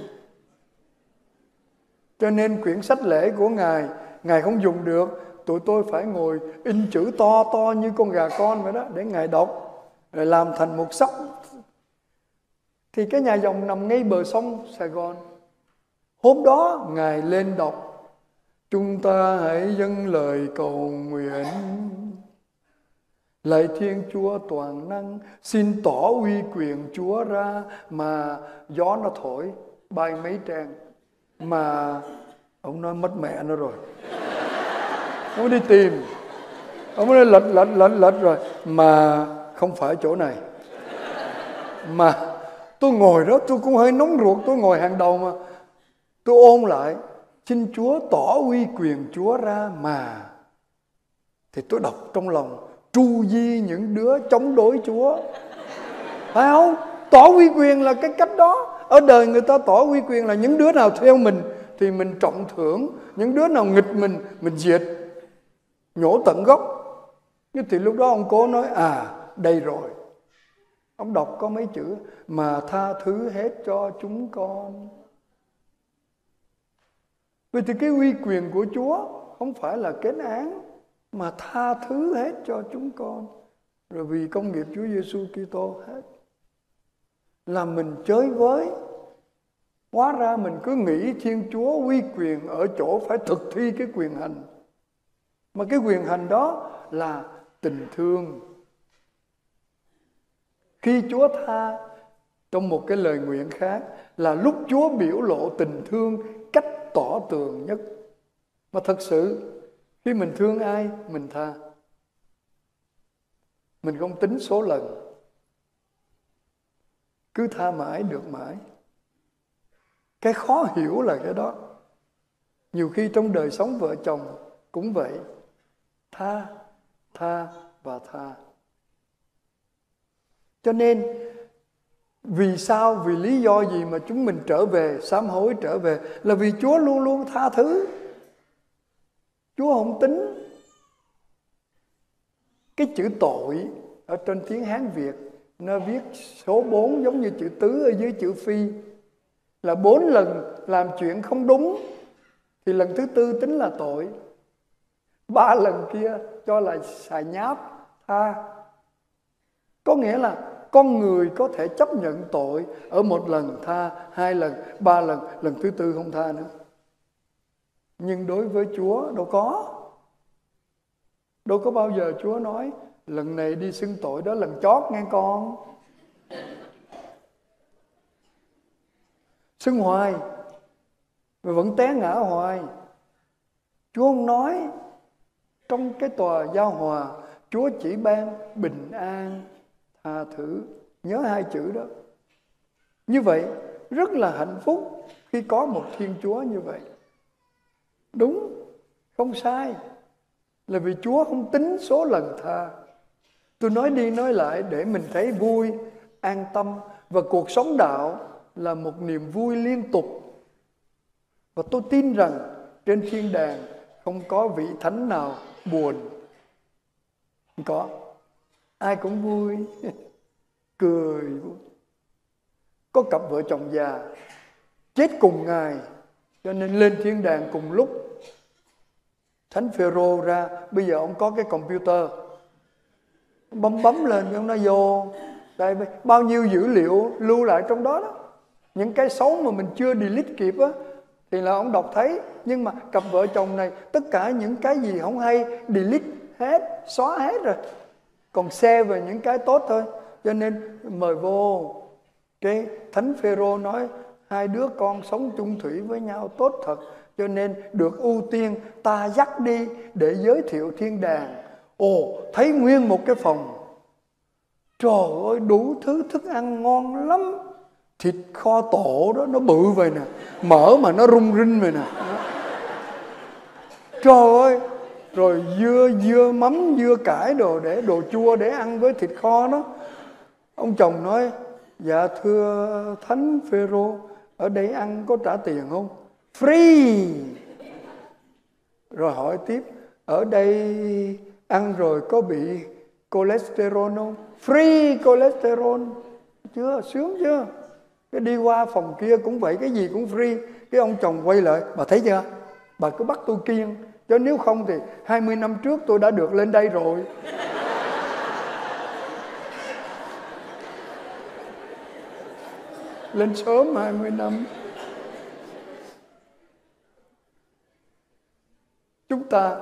Cho nên quyển sách lễ của Ngài không dùng được. Tụi tôi phải ngồi in chữ to to như con gà con vậy đó để Ngài đọc, rồi làm thành một sách. Thì cái nhà dòng nằm ngay bờ sông Sài Gòn. Hôm đó Ngài lên đọc: chúng ta hãy dâng lời cầu nguyện Lạy Thiên Chúa toàn năng, xin tỏ uy quyền Chúa ra mà gió nó thổi bay mấy trang. Mà ông nói mất mẹ nó rồi. Ông đi tìm, ông nói lật rồi. Mà không phải chỗ này. Mà tôi ngồi đó, tôi cũng hơi nóng ruột, tôi ngồi hàng đầu mà. Tôi ôn lại, xin Chúa tỏ uy quyền Chúa ra mà. Thì tôi đọc trong lòng, tru di những đứa chống đối Chúa. Phải không? Tỏ uy quyền là cái cách đó. Ở đời người ta tỏ uy quyền là những đứa nào theo mình thì mình trọng thưởng, những đứa nào nghịch mình diệt, nhổ tận gốc. Nhưng thì lúc đó ông cố nói, à đây rồi. Ông đọc có mấy chữ, mà tha thứ hết cho chúng con. Vậy thì cái uy quyền của Chúa không phải là kết án, mà tha thứ hết cho chúng con. Rồi vì công nghiệp Chúa Giêsu Kitô hết. Là mình chới với. Hóa ra mình cứ nghĩ Thiên Chúa uy quyền ở chỗ phải thực thi cái quyền hành. Mà cái quyền hành đó là tình thương. Khi Chúa tha, trong một cái lời nguyện khác, là lúc Chúa biểu lộ tình thương cách tỏ tường nhất. Mà thật sự, khi mình thương ai, mình tha. Mình không tính số lần. Cứ tha mãi, được mãi. Cái khó hiểu là cái đó. Nhiều khi trong đời sống vợ chồng cũng vậy. Tha, tha và tha. Cho nên vì sao, vì lý do gì mà chúng mình trở về, sám hối trở về, là vì Chúa luôn luôn tha thứ. Chúa không tính. Cái chữ tội ở trên tiếng Hán Việt nó viết số 4 giống như chữ tứ ở dưới chữ phi. Là 4 lần làm chuyện không đúng thì lần thứ tư tính là tội. 3 lần kia cho là xài nháp, tha. Có nghĩa là con người có thể chấp nhận tội ở một lần tha, 2 lần, 3 lần, lần thứ tư không tha nữa. Nhưng đối với Chúa đâu có. Đâu có bao giờ Chúa nói lần này đi xưng tội đó lần chót nghe con. Xưng hoài, mà vẫn té ngã hoài. Chúa không nói. Trong cái tòa giao hòa, Chúa chỉ ban bình an, tha thứ. Nhớ 2 chữ đó. Như vậy, rất là hạnh phúc khi có một Thiên Chúa như vậy. Đúng, không sai. Là vì Chúa không tính số lần tha. Tôi nói đi nói lại để mình thấy vui, an tâm. Và cuộc sống đạo là một niềm vui liên tục. Và tôi tin rằng trên thiên đàng không có vị thánh nào buồn. Không có. Ai cũng vui, cười. Có cặp vợ chồng già chết cùng ngày, cho nên lên thiên đàng cùng lúc. Thánh Phaolô ra, bây giờ ông có cái computer, bấm lên ông nó vô. Đây, bao nhiêu dữ liệu lưu lại trong đó đó. Những cái xấu mà mình chưa delete kịp á, thì là ông đọc thấy. Nhưng mà cặp vợ chồng này, tất cả những cái gì không hay delete hết, xóa hết rồi. Còn xe về những cái tốt thôi. Cho nên mời vô. Cái Thánh Phêrô nói hai đứa con sống chung thủy với nhau tốt thật, cho nên được ưu tiên, ta dắt đi để giới thiệu thiên đàng. Ồ, thấy nguyên một cái phòng. Trời ơi, đủ thứ thức ăn ngon lắm. Thịt kho tổ đó, nó bự vậy nè. Mỡ mà nó rung rinh vậy nè. Trời ơi. Rồi dưa mắm, dưa cải đồ, để đồ chua để ăn với thịt kho đó. Ông chồng nói, dạ thưa Thánh Phêrô, ở đây ăn có trả tiền không? Free. Rồi hỏi tiếp, ở đây ăn rồi có bị cholesterol không? Free cholesterol. Chưa, sướng chưa? Cái đi qua phòng kia cũng vậy, cái gì cũng free. Cái ông chồng quay lại, bà thấy chưa? Bà cứ bắt tôi kiêng. Chứ nếu không thì 20 năm trước tôi đã được lên đây rồi. Lên sớm 20 năm. Chúng ta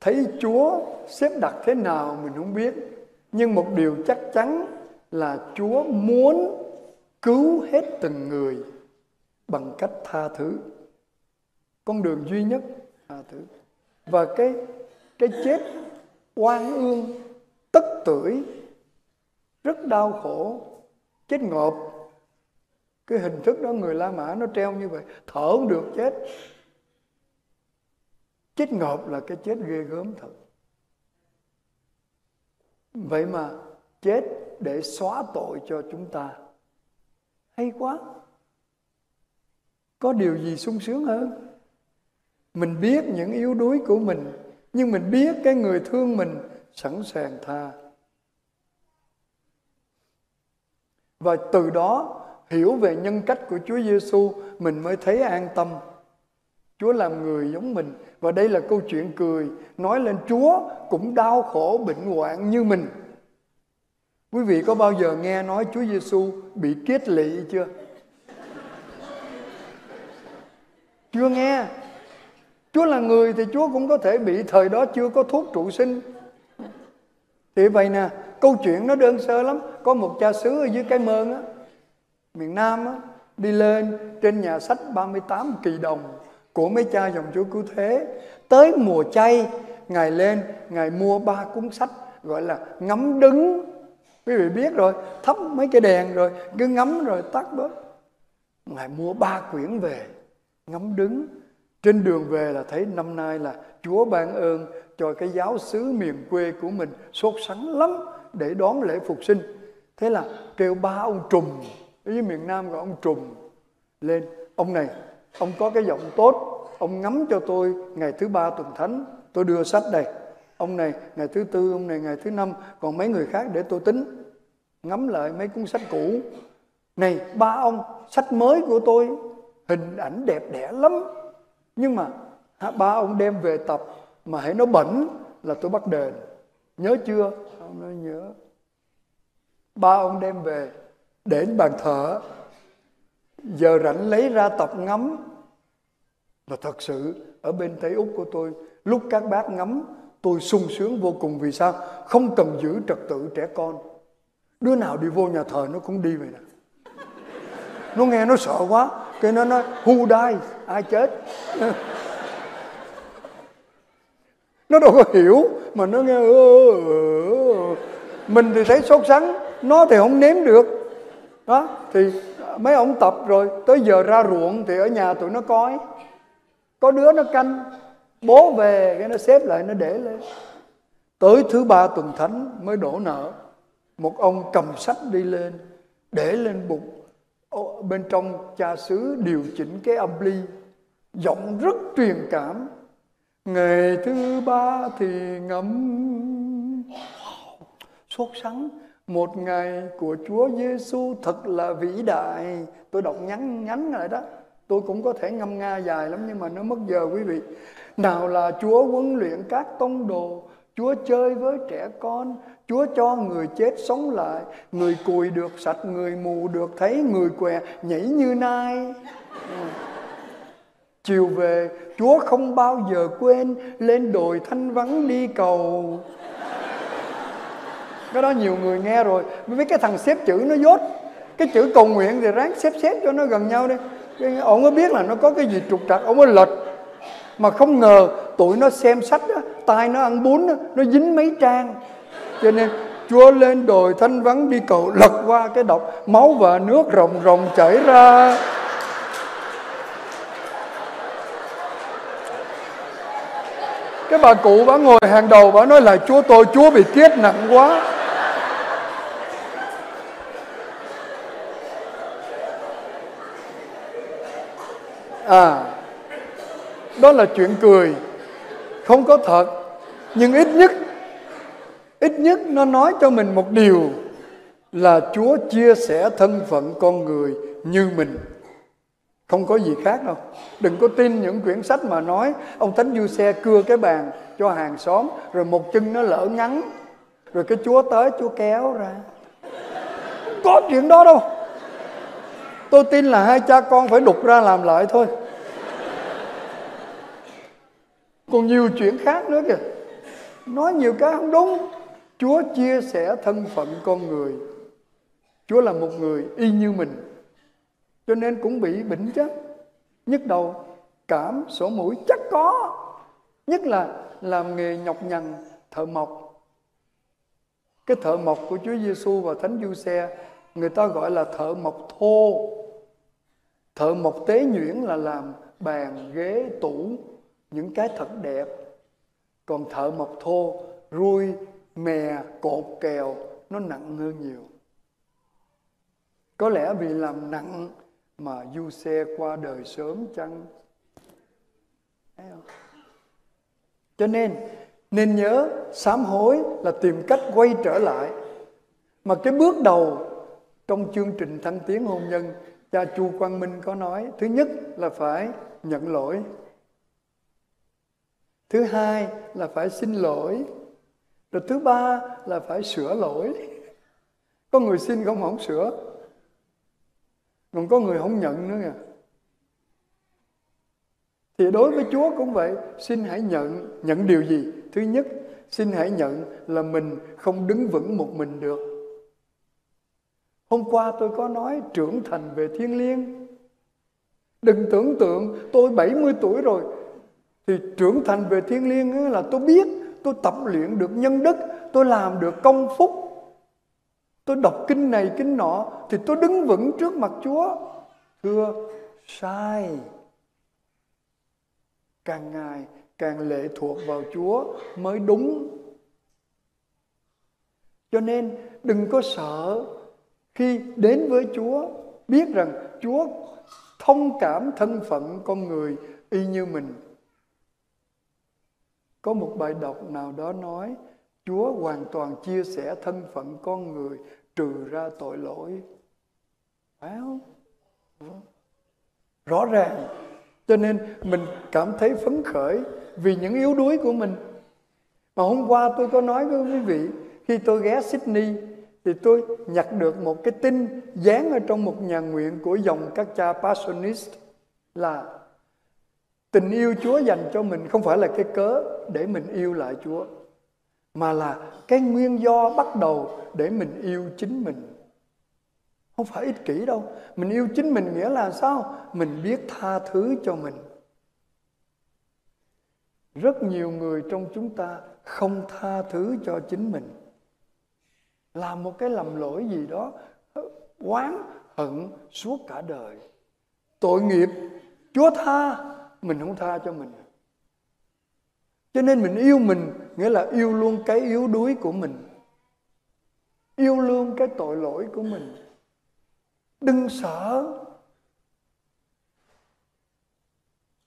thấy Chúa xếp đặt thế nào mình không biết. Nhưng một điều chắc chắn là Chúa muốn cứu hết từng người bằng cách tha thứ. Con đường duy nhất tha thứ. Và cái chết oan ương, tức tưởi, rất đau khổ, chết ngộp. Cái hình thức đó người La Mã nó treo như vậy, thở không được chết. Chết ngộp là cái chết ghê gớm thật. Vậy mà chết để xóa tội cho chúng ta. Hay quá. Có điều gì sung sướng hơn? Mình biết những yếu đuối của mình, nhưng mình biết cái người thương mình sẵn sàng tha. Và từ đó hiểu về nhân cách của Chúa Giêsu, mình mới thấy an tâm. Chúa làm người giống mình. Và đây là câu chuyện cười nói lên Chúa cũng đau khổ bệnh hoạn như mình. Quý vị có bao giờ nghe nói Chúa Giêsu bị kiết lỵ chưa? Chưa nghe. Chúa là người thì Chúa cũng có thể bị, thời đó chưa có thuốc trụ sinh. Thì vậy nè, câu chuyện nó đơn sơ lắm. Có một cha xứ ở dưới Cái Mơn á, miền Nam á, đi lên trên nhà sách 38 kỳ đồng của mấy cha dòng Chúa Cứu Thế. Tới mùa chay, Ngài lên, Ngài mua 3 cuốn sách gọi là Ngắm Đứng. Quý vị biết rồi, thắp mấy cái đèn rồi, cứ ngắm rồi tắt bớt. Ngài mua 3 quyển về, Ngắm Đứng. Trên đường về là thấy năm nay là Chúa ban ơn cho cái giáo xứ miền quê của mình sốt sắng lắm để đón lễ phục sinh. Thế là kêu 3 ông trùm, ở dưới miền Nam gọi ông trùm lên. Ông này, ông có cái giọng tốt, ông ngắm cho tôi ngày thứ 3 tuần thánh, tôi đưa sách đây. Ông này ngày thứ 4, ông này ngày thứ 5, còn mấy người khác để tôi tính. Ngắm lại mấy cuốn sách cũ. Này, 3 ông, sách mới của tôi, hình ảnh đẹp đẽ lắm. Nhưng mà 3 ông đem về tập, mà hãy nó bẩn là tôi bắt đền. Nhớ chưa? Ông nói nhớ. 3 ông đem về, để bàn thờ. Giờ rảnh lấy ra tập ngắm. Và thật sự, ở bên Tây Úc của tôi, lúc các bác ngắm, tôi sung sướng vô cùng. Vì sao? Không cần giữ trật tự trẻ con. Đứa nào đi vô nhà thờ nó cũng đi vậy nè. Nó nghe nó sợ quá. Cái nó nói, who died? Ai chết? Nó đâu có hiểu. Mà nó nghe, mình thì thấy sốt sắng. Nó thì không nếm được. Đó, thì mấy ông tập rồi, tới giờ ra ruộng thì ở nhà tụi nó coi. Có đứa nó canh, bố về cái nó xếp lại nó để lên. Tới thứ 3 tuần thánh mới đổ nợ. Một ông cầm sách đi lên, để lên bục. Bên trong cha xứ điều chỉnh cái âm ly, giọng rất truyền cảm. Ngày thứ 3 thì ngắm. Sốt sắng. Một ngày của Chúa Giêsu thật là vĩ đại. Tôi đọc nhắn lại đó. Tôi cũng có thể ngâm nga dài lắm nhưng mà nó mất giờ quý vị. Nào là Chúa huấn luyện các tông đồ, Chúa chơi với trẻ con, Chúa cho người chết sống lại, người cùi được sạch, người mù được thấy, người què nhảy như nai. Chiều về, Chúa không bao giờ quên lên đồi Thanh Vắng đi cầu. Cái đó nhiều người nghe rồi. Với cái thằng xếp chữ nó dốt. Cái chữ cầu nguyện thì ráng xếp cho nó gần nhau đi. Ông có biết là nó có cái gì trục trặc, ông có lệch. Mà không ngờ tụi nó xem sách đó, tai nó ăn bún đó, nó dính mấy trang. Cho nên Chúa lên đồi Thanh Vắng đi cầu, lật qua cái đọc, máu và nước ròng ròng chảy ra. Cái bà cụ bà ngồi hàng đầu, bà nói là Chúa tôi, Chúa bị kiết nặng quá. À, đó là chuyện cười, không có thật. Nhưng ít nhất nó nói cho mình một điều là Chúa chia sẻ thân phận con người như mình. Không có gì khác đâu. Đừng có tin những quyển sách mà nói ông Thánh Du Xe cưa cái bàn cho hàng xóm, rồi một chân nó lỡ ngắn, rồi cái Chúa tới Chúa kéo ra. Không có chuyện đó đâu. Tôi tin là hai cha con phải đục ra làm lại thôi. Còn nhiều chuyện khác nữa kìa. Nói nhiều cái không đúng. Chúa chia sẻ thân phận con người. Chúa là một người y như mình, cho nên cũng bị bệnh chứ, nhức đầu, cảm, sổ mũi chắc có, nhất là làm nghề nhọc nhằn thợ mộc. Cái thợ mộc của Chúa Giêsu và Thánh Giuse người ta gọi là thợ mộc thô. Thợ mộc tế nhuyễn là làm bàn, ghế, tủ, những cái thật đẹp. Còn thợ mộc thô, rui, mè, cột, kèo, nó nặng hơn nhiều. Có lẽ vì làm nặng mà Giuse qua đời sớm chăng? Cho nên nhớ sám hối là tìm cách quay trở lại. Mà cái bước đầu trong chương trình thăng tiến hôn nhân, cha Chu Quang Minh có nói, thứ nhất là phải nhận lỗi. Thứ hai là phải xin lỗi. Rồi thứ ba là phải sửa lỗi. Có người xin không, không sửa. Còn có người không nhận nữa kìa. Thì đối với Chúa cũng vậy, xin hãy nhận. Nhận điều gì? Thứ nhất, xin hãy nhận là mình không đứng vững một mình được. Hôm qua tôi có nói trưởng thành về thiêng liêng. Đừng tưởng tượng tôi 70 tuổi rồi. Thì trưởng thành về thiêng liêng là tôi biết, tôi tập luyện được nhân đức, tôi làm được công phúc, tôi đọc kinh này kinh nọ, thì tôi đứng vững trước mặt Chúa. Thưa, sai. Càng ngày càng lệ thuộc vào Chúa mới đúng. Cho nên đừng có sợ khi đến với Chúa, biết rằng Chúa thông cảm thân phận con người y như mình. Có một bài đọc nào đó nói Chúa hoàn toàn chia sẻ thân phận con người trừ ra tội lỗi. Phải không? Rõ ràng. Cho nên mình cảm thấy phấn khởi vì những yếu đuối của mình. Mà hôm qua tôi có nói với quý vị, khi tôi ghé Sydney thì tôi nhặt được một cái tin dán ở trong một nhà nguyện của dòng các cha Passionist là tình yêu Chúa dành cho mình không phải là cái cớ để mình yêu lại Chúa, mà là cái nguyên do bắt đầu để mình yêu chính mình. Không phải ích kỷ đâu. Mình yêu chính mình nghĩa là sao? Mình biết tha thứ cho mình. Rất nhiều người trong chúng ta không tha thứ cho chính mình. Làm một cái lầm lỗi gì đó, oán hận suốt cả đời. Tội nghiệp, Chúa tha, mình không tha cho mình. Cho nên mình yêu mình, nghĩa là yêu luôn cái yếu đuối của mình. Yêu luôn cái tội lỗi của mình. Đừng sợ.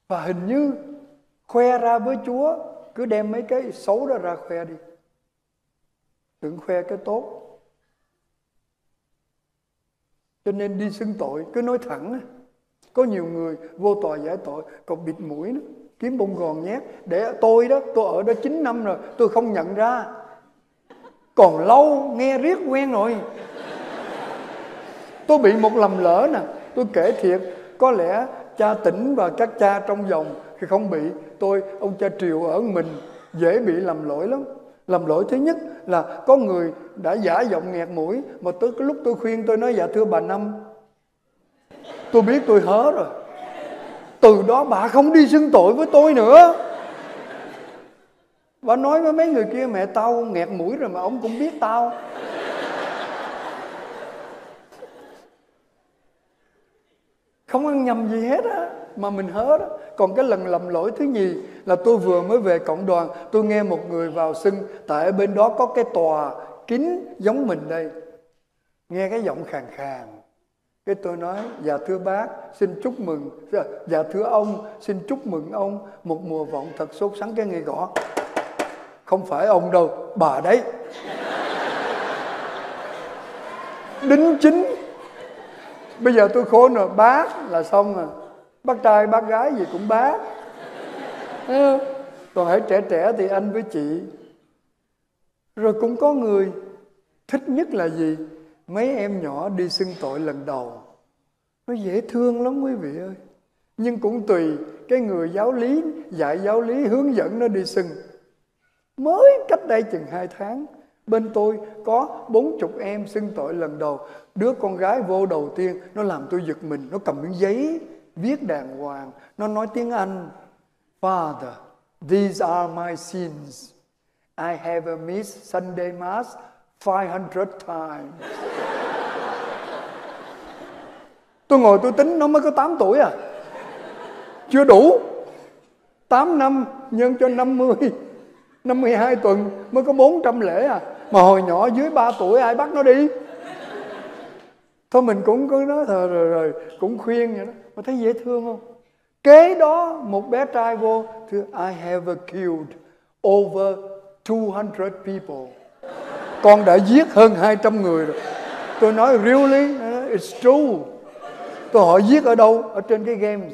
Và hình như khoe ra với Chúa, cứ đem mấy cái xấu đó ra khoe đi. Đừng khoe cái tốt. Cho nên đi xưng tội, cứ nói thẳng. Có nhiều người vô tòa giải tội, còn bịt mũi nữa, kiếm bông gòn nhét. Để tôi đó, tôi ở đó 9 năm rồi, tôi không nhận ra. Còn lâu, nghe riết quen rồi. Tôi bị một lầm lỡ nè, tôi kể thiệt, có lẽ cha Tỉnh và các cha trong dòng thì không bị, tôi, ông cha Triều ở mình dễ bị lầm lỗi lắm. Lầm lỗi thứ nhất là có người đã giả giọng nghẹt mũi, mà tới cái lúc tôi khuyên tôi nói dạ thưa bà Năm, tôi biết tôi hớ rồi. Từ đó bà không đi xưng tội với tôi nữa. Bà nói với mấy người kia mẹ tao nghẹt mũi rồi mà ông cũng biết tao. Không ăn nhầm gì hết á, mà mình hớ đó. Còn cái lần lầm lỗi thứ nhì là tôi vừa mới về cộng đoàn, tôi nghe một người vào xưng, tại ở bên đó có cái tòa kín giống mình đây. Nghe cái giọng khàn khàn. Cái tôi nói, dạ thưa bác, xin chúc mừng, dạ thưa ông, xin chúc mừng ông, một mùa vọng thật sốt sắng. Cái người gõ, không phải ông đâu, bà đấy. Đính chính. Bây giờ tôi khốn rồi, bác là xong rồi. Bác trai, bác gái gì cũng bác. Còn hãy trẻ trẻ thì anh với chị. Rồi cũng có người thích nhất là gì? Mấy em nhỏ đi xưng tội lần đầu. Nó dễ thương lắm quý vị ơi. Nhưng cũng tùy cái người giáo lý, dạy giáo lý hướng dẫn nó đi xưng. Mới cách đây chừng 2 tháng, Bên tôi có 40 em xưng tội lần đầu. Đứa con gái vô đầu tiên, nó làm tôi giật mình. Nó cầm miếng giấy, viết đàng hoàng. Nó nói tiếng Anh. Father, these are my sins. I have missed Sunday Mass 500 times. Tôi ngồi tôi tính nó mới có 8 tuổi à. Chưa đủ. 8 năm nhân cho 50. 52 tuần mới có 400 lễ à. Mà hồi nhỏ dưới 3 tuổi ai bắt nó đi. Thôi mình cũng cứ nói thờ rồi cũng khuyên vậy đó. Mà thấy dễ thương không? Kế đó một bé trai vô. I have killed over 200 people. Con đã giết hơn 200 người rồi. Tôi nói really? It's true. Tôi hỏi giết ở đâu? Ở trên cái game.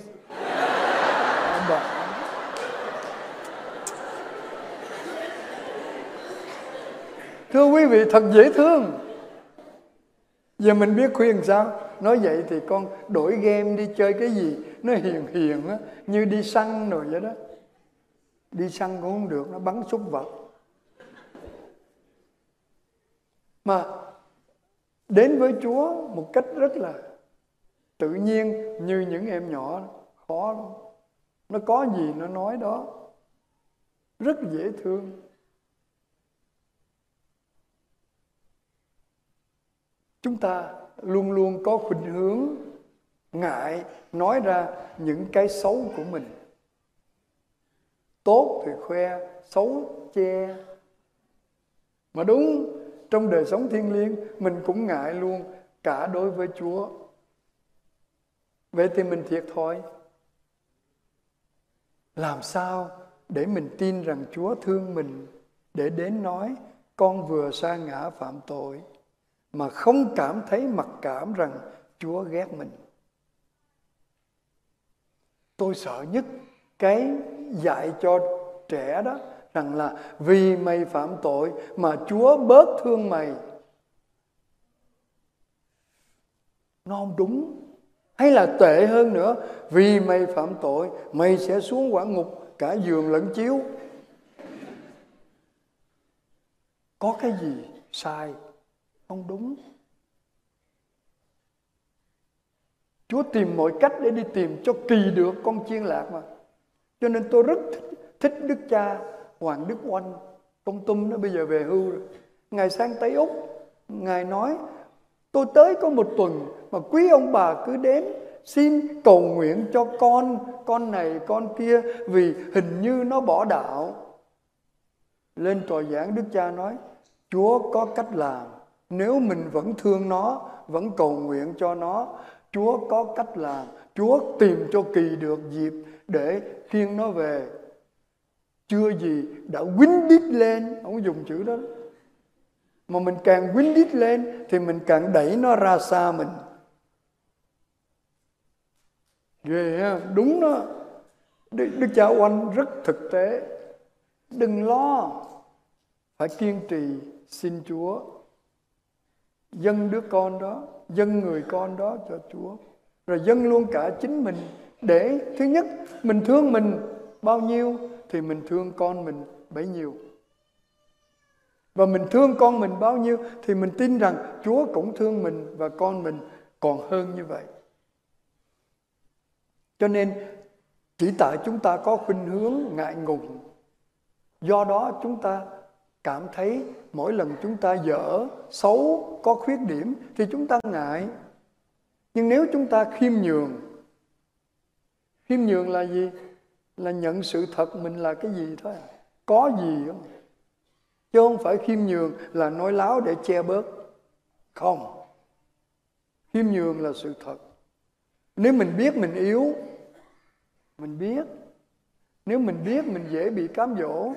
Thưa quý vị, thật dễ thương. Giờ mình biết khuyên sao? Nói vậy thì con đổi game đi chơi cái gì nó hiền hiền á, như đi săn rồi vậy đó. Đi săn cũng không được, nó bắn súc vật. Mà đến với Chúa một cách rất là tự nhiên, như những em nhỏ khó lắm. Nó có gì nó nói đó. Rất dễ thương. Chúng ta luôn luôn có khuynh hướng ngại nói ra những cái xấu của mình. Tốt thì khoe, xấu che. Mà đúng, trong đời sống thiêng liêng mình cũng ngại luôn cả đối với Chúa. Vậy thì mình thiệt thòi. Làm sao để mình tin rằng Chúa thương mình để đến nói con vừa sa ngã phạm tội mà không cảm thấy mặc cảm rằng Chúa ghét mình. Tôi sợ nhất cái dạy cho trẻ đó rằng là vì mày phạm tội mà Chúa bớt thương mày. Nó không đúng. Hay là tệ hơn nữa, vì mày phạm tội, mày sẽ xuống quả ngục cả giường lẫn chiếu. Có cái gì sai, không đúng. Chúa tìm mọi cách để đi tìm cho kỳ được con chiên lạc mà. Cho nên tôi rất thích Đức Cha Hoàng Đức Oanh, Tông Tôm nó bây giờ về hưu rồi. Ngài sang Tây Úc, Ngài nói, tôi tới có một tuần mà quý ông bà cứ đến xin cầu nguyện cho con này, con kia, vì hình như nó bỏ đạo. Lên tòa giảng Đức Cha nói, Chúa có cách làm, nếu mình vẫn thương nó, vẫn cầu nguyện cho nó, Chúa có cách làm, Chúa tìm cho kỳ được dịp để khiêng nó về. Chưa gì đã quýnh đít lên, ông dùng chữ đó. Mà mình càng quýnh đít lên thì mình càng đẩy nó ra xa mình. Ghê ha, đúng đó. Đức Cha Oanh rất thực tế. Đừng lo, phải kiên trì xin Chúa. Dâng đứa con đó, dâng người con đó cho Chúa. Rồi dâng luôn cả chính mình để thứ nhất mình thương mình bao nhiêu thì mình thương con mình bấy nhiêu. Và mình thương con mình bao nhiêu thì mình tin rằng Chúa cũng thương mình và con mình còn hơn như vậy. Cho nên chỉ tại chúng ta có khuynh hướng ngại ngùng. Do đó chúng ta cảm thấy mỗi lần chúng ta dở, xấu, có khuyết điểm thì chúng ta ngại. Nhưng nếu chúng ta khiêm nhường là gì? Là nhận sự thật mình là cái gì thôi. Có gì không? Chứ không phải khiêm nhường là nói láo để che bớt. Không. Khiêm nhường là sự thật. Nếu mình biết mình yếu, mình biết. Nếu mình biết mình dễ bị cám dỗ,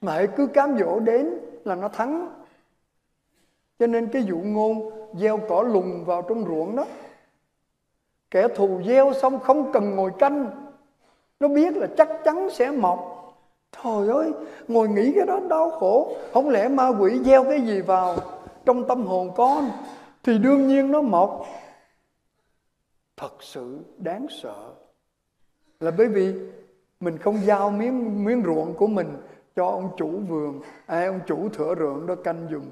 mà hãy cứ cám dỗ đến là nó thắng. Cho nên cái dụ ngôn gieo cỏ lùng vào trong ruộng đó. Kẻ thù gieo xong không cần ngồi canh. Nó biết là chắc chắn sẽ mọc. Trời ơi, ngồi nghĩ cái đó đau khổ. Không lẽ ma quỷ gieo cái gì vào trong tâm hồn con thì đương nhiên nó mọc. Thật sự đáng sợ là bởi vì mình không giao miếng ruộng của mình cho ông chủ vườn, ông chủ thửa ruộng đó canh giùm.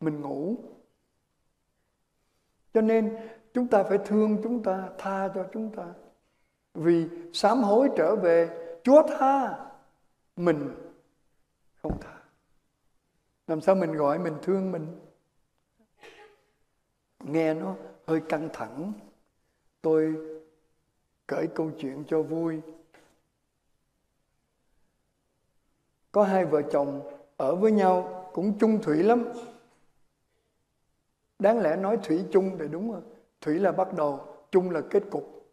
Mình ngủ. Cho nên chúng ta phải thương chúng ta, tha cho chúng ta. Vì sám hối trở về, Chúa tha, mình không tha. Làm sao mình gọi mình thương mình? Nghe nó hơi căng thẳng. Tôi kể câu chuyện cho vui. Có hai vợ chồng ở với nhau cũng chung thủy lắm. Đáng lẽ nói thủy chung thì đúng rồi. Thủy là bắt đầu, chung là kết cục.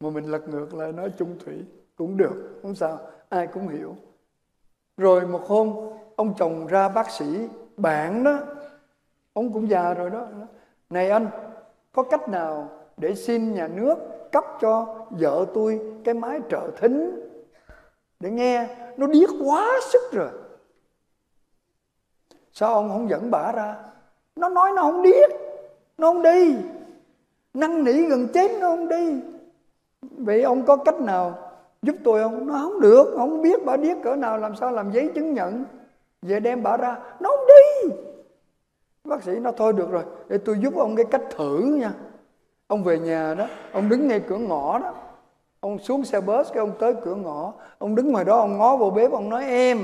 Mà mình lật ngược lại nói chung thủy cũng được, không sao, ai cũng hiểu. Rồi một hôm, ông chồng ra bác sĩ, bạn đó, ông cũng già rồi đó. Này anh, có cách nào để xin nhà nước cấp cho vợ tôi cái máy trợ thính? Để nghe, nó điếc quá sức rồi. Sao ông không dẫn bả ra? Nó nói nó không điếc, nó không đi. Năn nỉ gần chết nó không đi. Vậy ông có cách nào giúp tôi không? Nó không được, không biết bả điếc cỡ nào, làm sao làm giấy chứng nhận. Về đem bả ra, nó không đi. Bác sĩ nó thôi được rồi, để tôi giúp ông cái cách thử nha. Ông về nhà đó, ông đứng ngay cửa ngõ đó. Ông xuống xe bus, cái ông tới cửa ngõ. Ông đứng ngoài đó, ông ngó vô bếp, ông nói em,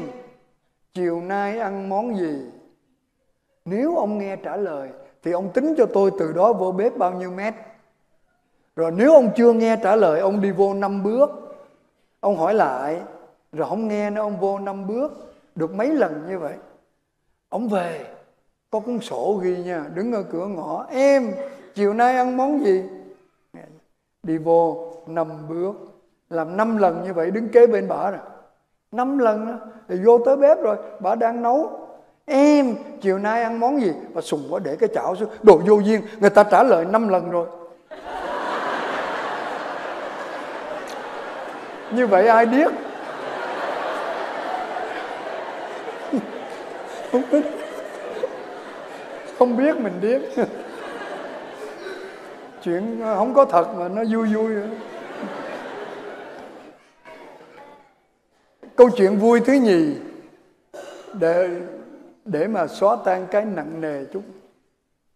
chiều nay ăn món gì? Nếu ông nghe trả lời, thì ông tính cho tôi từ đó vô bếp bao nhiêu mét. Rồi nếu ông chưa nghe trả lời, ông đi vô 5 bước. Ông hỏi lại, rồi không nghe nữa, ông vô 5 bước. Được mấy lần như vậy. Ông về, có cuốn sổ ghi nha, đứng ở cửa ngõ. Em, chiều nay ăn món gì? Đi vô 5 bước, làm 5 lần như vậy, đứng kế bên bả rồi. 5 lần đó, thì vô tới bếp rồi, bả đang nấu. Em, chiều nay ăn món gì? Bà sùng quá, để cái chảo xuống. Đồ vô duyên, người ta trả lời 5 lần rồi. Như vậy ai điếc? Không biết mình điếc. Chuyện không có thật mà nó vui vui. Câu chuyện vui thứ nhì để mà xóa tan cái nặng nề chút.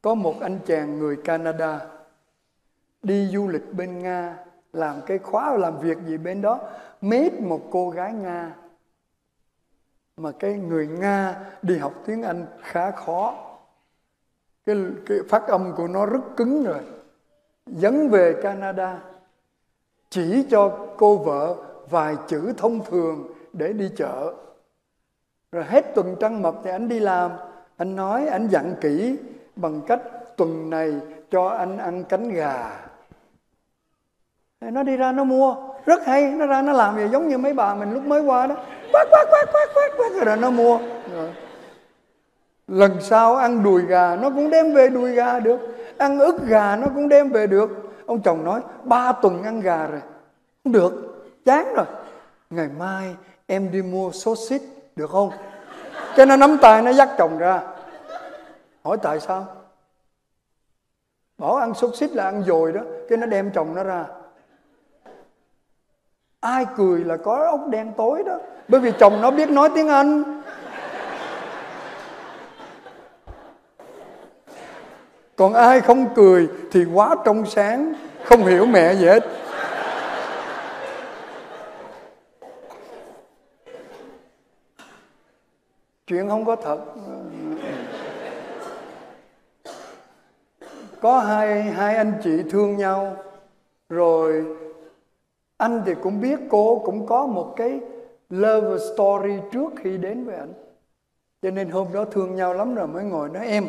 Có một anh chàng người Canada đi du lịch bên Nga, làm cái khóa làm việc gì bên đó, mết một cô gái Nga. Mà cái người Nga đi học tiếng Anh khá khó. Cái phát âm của nó rất cứng rồi. Dẫn về Canada, chỉ cho cô vợ vài chữ thông thường để đi chợ. Rồi hết tuần trăng mật thì anh đi làm. Anh nói, anh dặn kỹ bằng cách tuần này cho anh ăn cánh gà. Nó đi ra nó mua, rất hay, nó ra nó làm vậy giống như mấy bà mình lúc mới qua đó. Quát rồi nó mua. Rồi. Lần sau ăn đùi gà, nó cũng đem về đùi gà được. Ăn ức gà nó cũng đem về được. Ông chồng nói, 3 tuần ăn gà rồi. Không được, chán rồi. Ngày mai em đi mua xốt xít, được không? Cái nó nắm tay nó dắt chồng ra. Hỏi tại sao? Bảo ăn xốt xít là ăn dồi đó. Cái nó đem chồng nó ra. Ai cười là có ốc đen tối đó. Bởi vì chồng nó biết nói tiếng Anh. Còn ai không cười thì quá trong sáng, không hiểu mẹ gì hết. Chuyện không có thật. Có hai anh chị thương nhau. Rồi anh thì cũng biết cô cũng có một cái love story trước khi đến với anh. Cho nên hôm đó thương nhau lắm rồi mới ngồi nói em,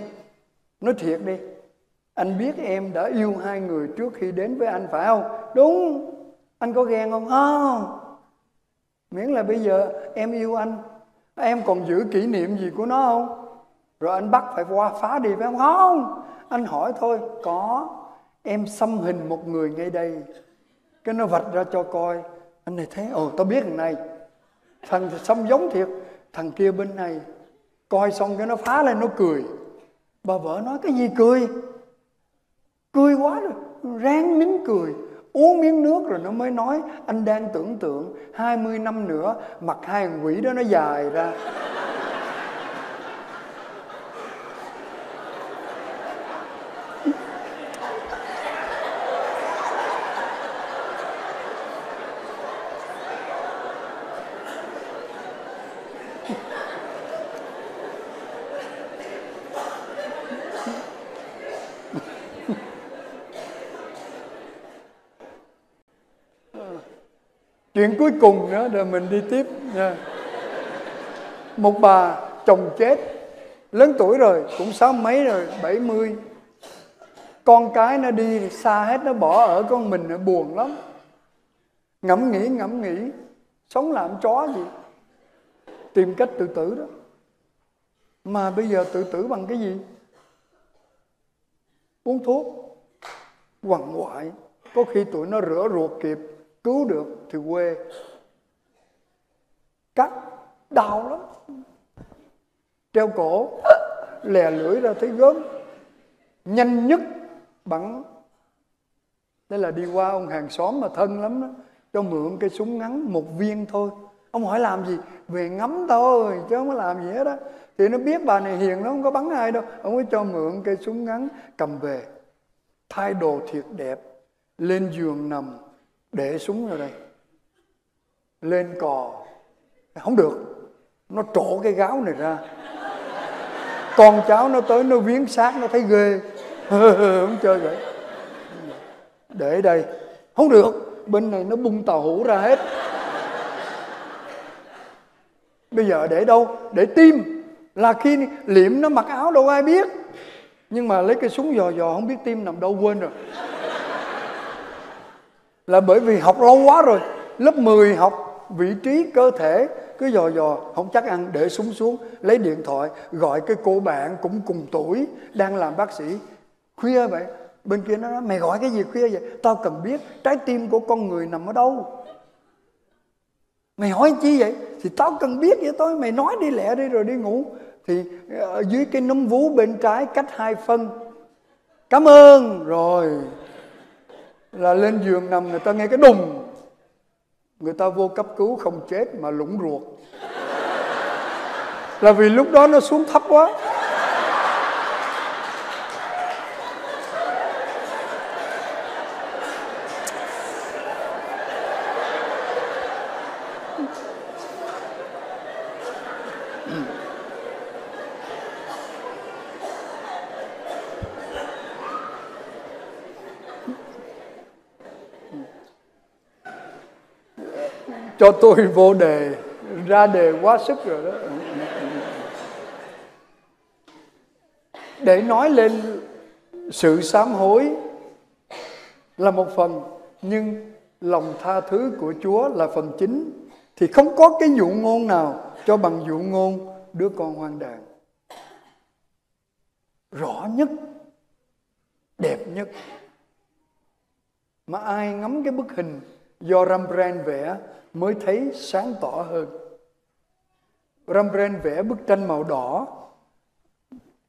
nói thiệt đi. Anh biết em đã yêu hai người trước khi đến với anh phải không? Đúng. Anh có ghen không? Không. Miễn là bây giờ em yêu anh. Em còn giữ kỷ niệm gì của nó không? Rồi anh bắt phải qua phá đi phải không? Không. Anh hỏi thôi. Có. Em xăm hình một người ngay đây. Cái nó vạch ra cho coi. Anh này thấy. Ồ tao biết thằng này. Thằng xăm giống thiệt. Thằng kia bên này. Coi xong cái nó phá lên nó cười. Bà vợ nói cái gì cười quá rồi. Ráng nín cười. uống miếng nước rồi nó mới nói, anh đang tưởng tượng 20 năm nữa mặt hai quỷ đó nó dài ra. Chuyện cuối cùng nữa rồi mình đi tiếp nha. Một bà chồng chết, lớn tuổi rồi, cũng 60 mấy rồi, 70. Con cái nó đi xa hết, nó bỏ ở con mình, nó buồn lắm. Ngẫm nghĩ, sống làm chó gì, tìm cách tự tử đó. Mà bây giờ tự tử bằng cái gì? Uống thuốc, quằn quại. Có khi tụi nó rửa ruột kịp, cứu được thì quê. Cắt đau lắm, treo cổ, lè lưỡi ra thấy gớm. Nhanh nhất bắn, đây là đi qua ông hàng xóm mà thân lắm đó, cho mượn cây súng ngắn một viên thôi. Ông hỏi làm gì? Về ngắm thôi chứ không có làm gì hết đó. Thì nó biết bà này hiền, nó không có bắn ai đâu. Ông ấy cho mượn cây súng ngắn, cầm về, thay đồ thiệt đẹp, lên giường nằm, để súng vào đây, lên cò. Không được, nó trổ cái gáo này ra. Con cháu nó tới nó viếng xác, nó thấy ghê. Không chơi vậy. Để đây. Không được, bên này nó bung tàu hũ ra hết. Bây giờ để đâu? Để tim. Là khi liệm nó mặc áo đâu ai biết. Nhưng mà lấy cái súng dò không biết tim nằm đâu, quên rồi. Là bởi vì học lâu quá rồi, lớp 10 học vị trí cơ thể, cứ dò, không chắc ăn, để súng xuống, lấy điện thoại, gọi cái cô bạn cũng cùng tuổi, đang làm bác sĩ, khuya vậy. Bên kia nó nói, mày gọi cái gì khuya vậy? Tao cần biết trái tim của con người nằm ở đâu. Mày hỏi chi vậy? Thì tao cần biết vậy thôi, mày nói đi lẹ đi rồi đi ngủ. Thì ở dưới cái núm vú bên trái cách 2 phân. Cảm ơn, rồi. Là lên giường nằm, người ta nghe cái đùng, người ta vô cấp cứu không chết mà lũng ruột. Là vì lúc đó nó xuống thấp quá. Cho tôi vô đề, ra đề quá sức rồi đó. Để nói lên sự sám hối là một phần, nhưng lòng tha thứ của Chúa là phần chính. Thì không có cái dụ ngôn nào cho bằng dụ ngôn đứa con hoang đàn. Rõ nhất, đẹp nhất. Mà ai ngắm cái bức hình do Rembrandt vẽ mới thấy sáng tỏ hơn. Rembrandt vẽ bức tranh màu đỏ,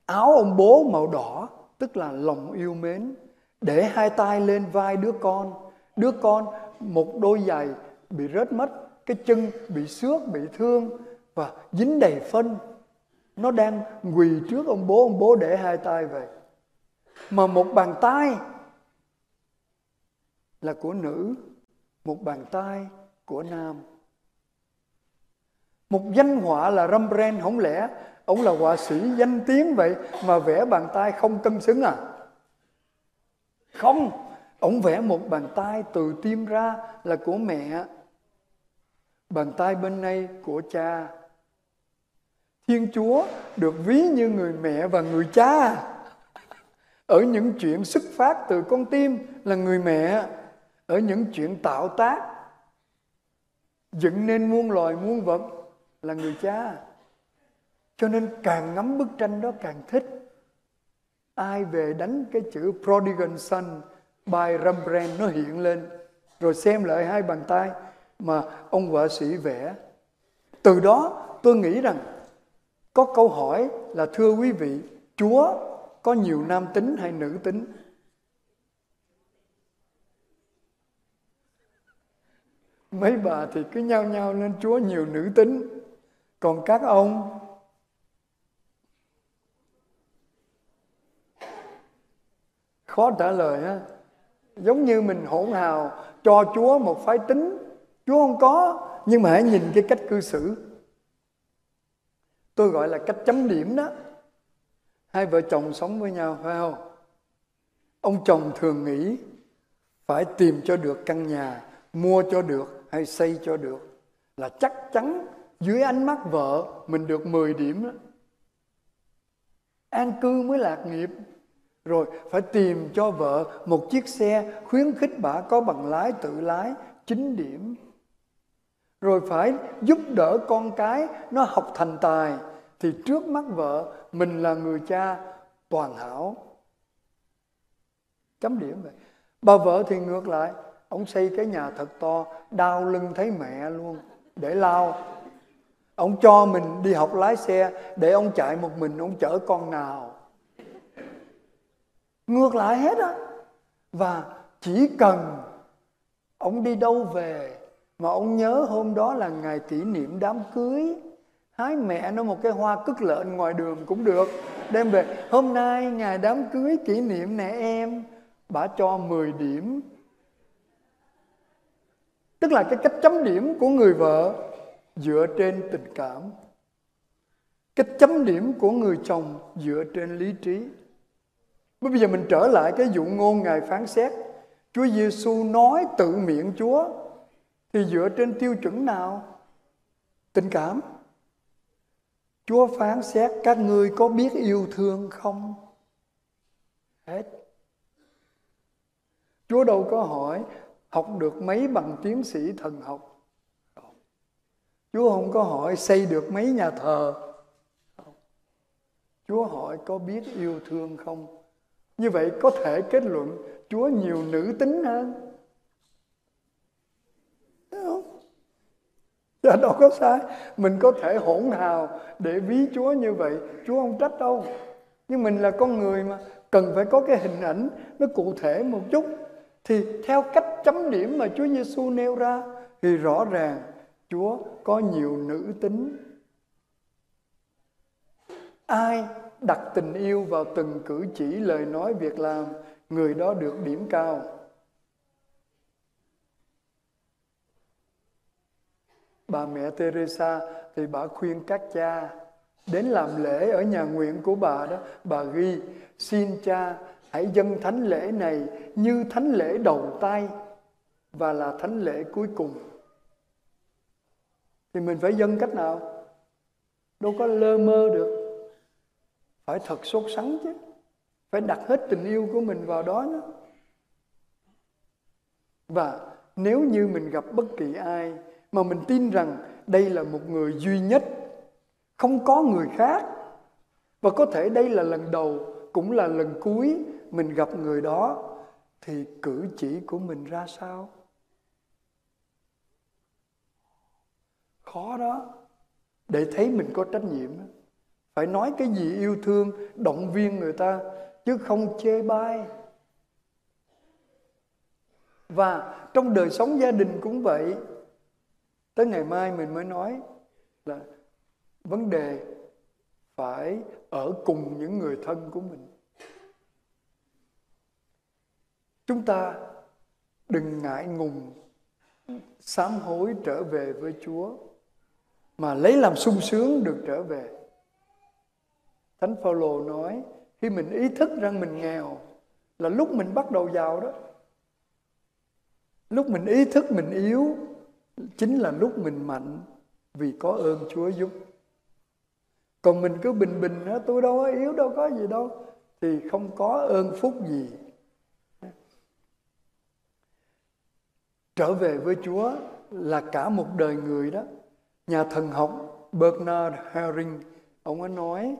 áo ông bố màu đỏ, tức là lòng yêu mến. Để hai tay lên vai đứa con. Đứa con một đôi giày bị rớt mất, cái chân bị xước, bị thương và dính đầy phân. Nó đang quỳ trước ông bố để hai tay về. Mà một bàn tay là của nữ, một bàn tay của nam. Một danh họa là Rembrandt, không lẽ ông là họa sĩ danh tiếng vậy mà vẽ bàn tay không cân xứng à? Không, ông vẽ một bàn tay từ tim ra là của mẹ, bàn tay bên này của cha. Thiên Chúa được ví như người mẹ và người cha. Ở những chuyện xuất phát từ con tim là người mẹ, ở những chuyện tạo tác dựng nên muôn loài muôn vật là người cha. Cho nên càng ngắm bức tranh đó càng thích. Ai về đánh cái chữ Prodigal Son by Rembrandt nó hiện lên, rồi xem lại hai bàn tay mà ông họa sĩ vẽ. Từ đó tôi nghĩ rằng có câu hỏi là, thưa quý vị, Chúa có nhiều nam tính hay nữ tính? Mấy bà thì cứ nhao nhao lên Chúa nhiều nữ tính. Còn các ông khó trả lời ha. Giống như mình hỗn hào cho Chúa một phái tính. Chúa không có, nhưng mà hãy nhìn cái cách cư xử. Tôi gọi là cách chấm điểm đó. Hai vợ chồng sống với nhau, phải không? Ông chồng thường nghĩ phải tìm cho được căn nhà, mua cho được hay xây cho được, là chắc chắn dưới ánh mắt vợ mình được 10 điểm đó. An cư mới lạc nghiệp. Rồi phải tìm cho vợ một chiếc xe, khuyến khích bà có bằng lái, tự lái, 9 điểm. Rồi phải giúp đỡ con cái, nó học thành tài. Thì trước mắt vợ, mình là người cha hoàn hảo. Chấm điểm vậy. Bà vợ thì ngược lại, ông xây cái nhà thật to, đau lưng thấy mẹ luôn, để lao. Ông cho mình đi học lái xe, để ông chạy một mình, ông chở con nào. Ngược lại hết á. Và chỉ cần ông đi đâu về, mà ông nhớ hôm đó là ngày kỷ niệm đám cưới, hái mẹ nó một cái hoa cứt lợn ngoài đường cũng được, đem về. Hôm nay ngày đám cưới kỷ niệm nè em, bà cho 10 điểm. Tức là cái cách chấm điểm của người vợ dựa trên tình cảm. Cách chấm điểm của người chồng dựa trên lý trí. Bây giờ mình trở lại cái dụ ngôn Ngài phán xét. Chúa Giêsu nói tự miệng Chúa thì dựa trên tiêu chuẩn nào? Tình cảm. Chúa phán xét các ngươi có biết yêu thương không? Hết. Chúa đâu có hỏi học được mấy bằng tiến sĩ thần học. Chúa không có hỏi xây được mấy nhà thờ. Chúa hỏi có biết yêu thương không? Như vậy có thể kết luận Chúa nhiều nữ tính hơn. Đúng không? Dạ đâu có sai. Mình có thể hỗn hào để ví Chúa như vậy. Chúa không trách đâu. Nhưng mình là con người mà. Cần phải có cái hình ảnh nó cụ thể một chút. Thì theo cách chấm điểm mà Chúa Giêsu nêu ra thì rõ ràng Chúa có nhiều nữ tính. Ai đặt tình yêu vào từng cử chỉ, lời nói, việc làm, người đó được điểm cao. Bà mẹ Teresa thì bà khuyên các cha đến làm lễ ở nhà nguyện của bà đó. Bà ghi, xin cha hãy dâng thánh lễ này như thánh lễ đầu tay và là thánh lễ cuối cùng. Thì mình phải dâng cách nào? Đâu có lơ mơ được. Phải thật sốt sắng chứ. Phải đặt hết tình yêu của mình vào đó nữa. Và nếu như mình gặp bất kỳ ai mà mình tin rằng đây là một người duy nhất, không có người khác, và có thể đây là lần đầu, cũng là lần cuối mình gặp người đó, thì cử chỉ của mình ra sao? Khó đó. Để thấy mình có trách nhiệm đó. Phải nói cái gì yêu thương, động viên người ta, chứ không chê bai. Và trong đời sống gia đình cũng vậy. Tới ngày mai mình mới nói là vấn đề phải ở cùng những người thân của mình. Chúng ta đừng ngại ngùng, sám hối trở về với Chúa, mà lấy làm sung sướng được trở về. Thánh Phaolô nói, khi mình ý thức rằng mình nghèo là lúc mình bắt đầu giàu đó. Lúc mình ý thức mình yếu chính là lúc mình mạnh, vì có ơn Chúa giúp. Còn mình cứ bình bình, tôi đâu có yếu, đâu có gì đâu, thì không có ơn phúc gì. Trở về với Chúa là cả một đời người đó. Nhà thần học Bernard Haring, ông ấy nói,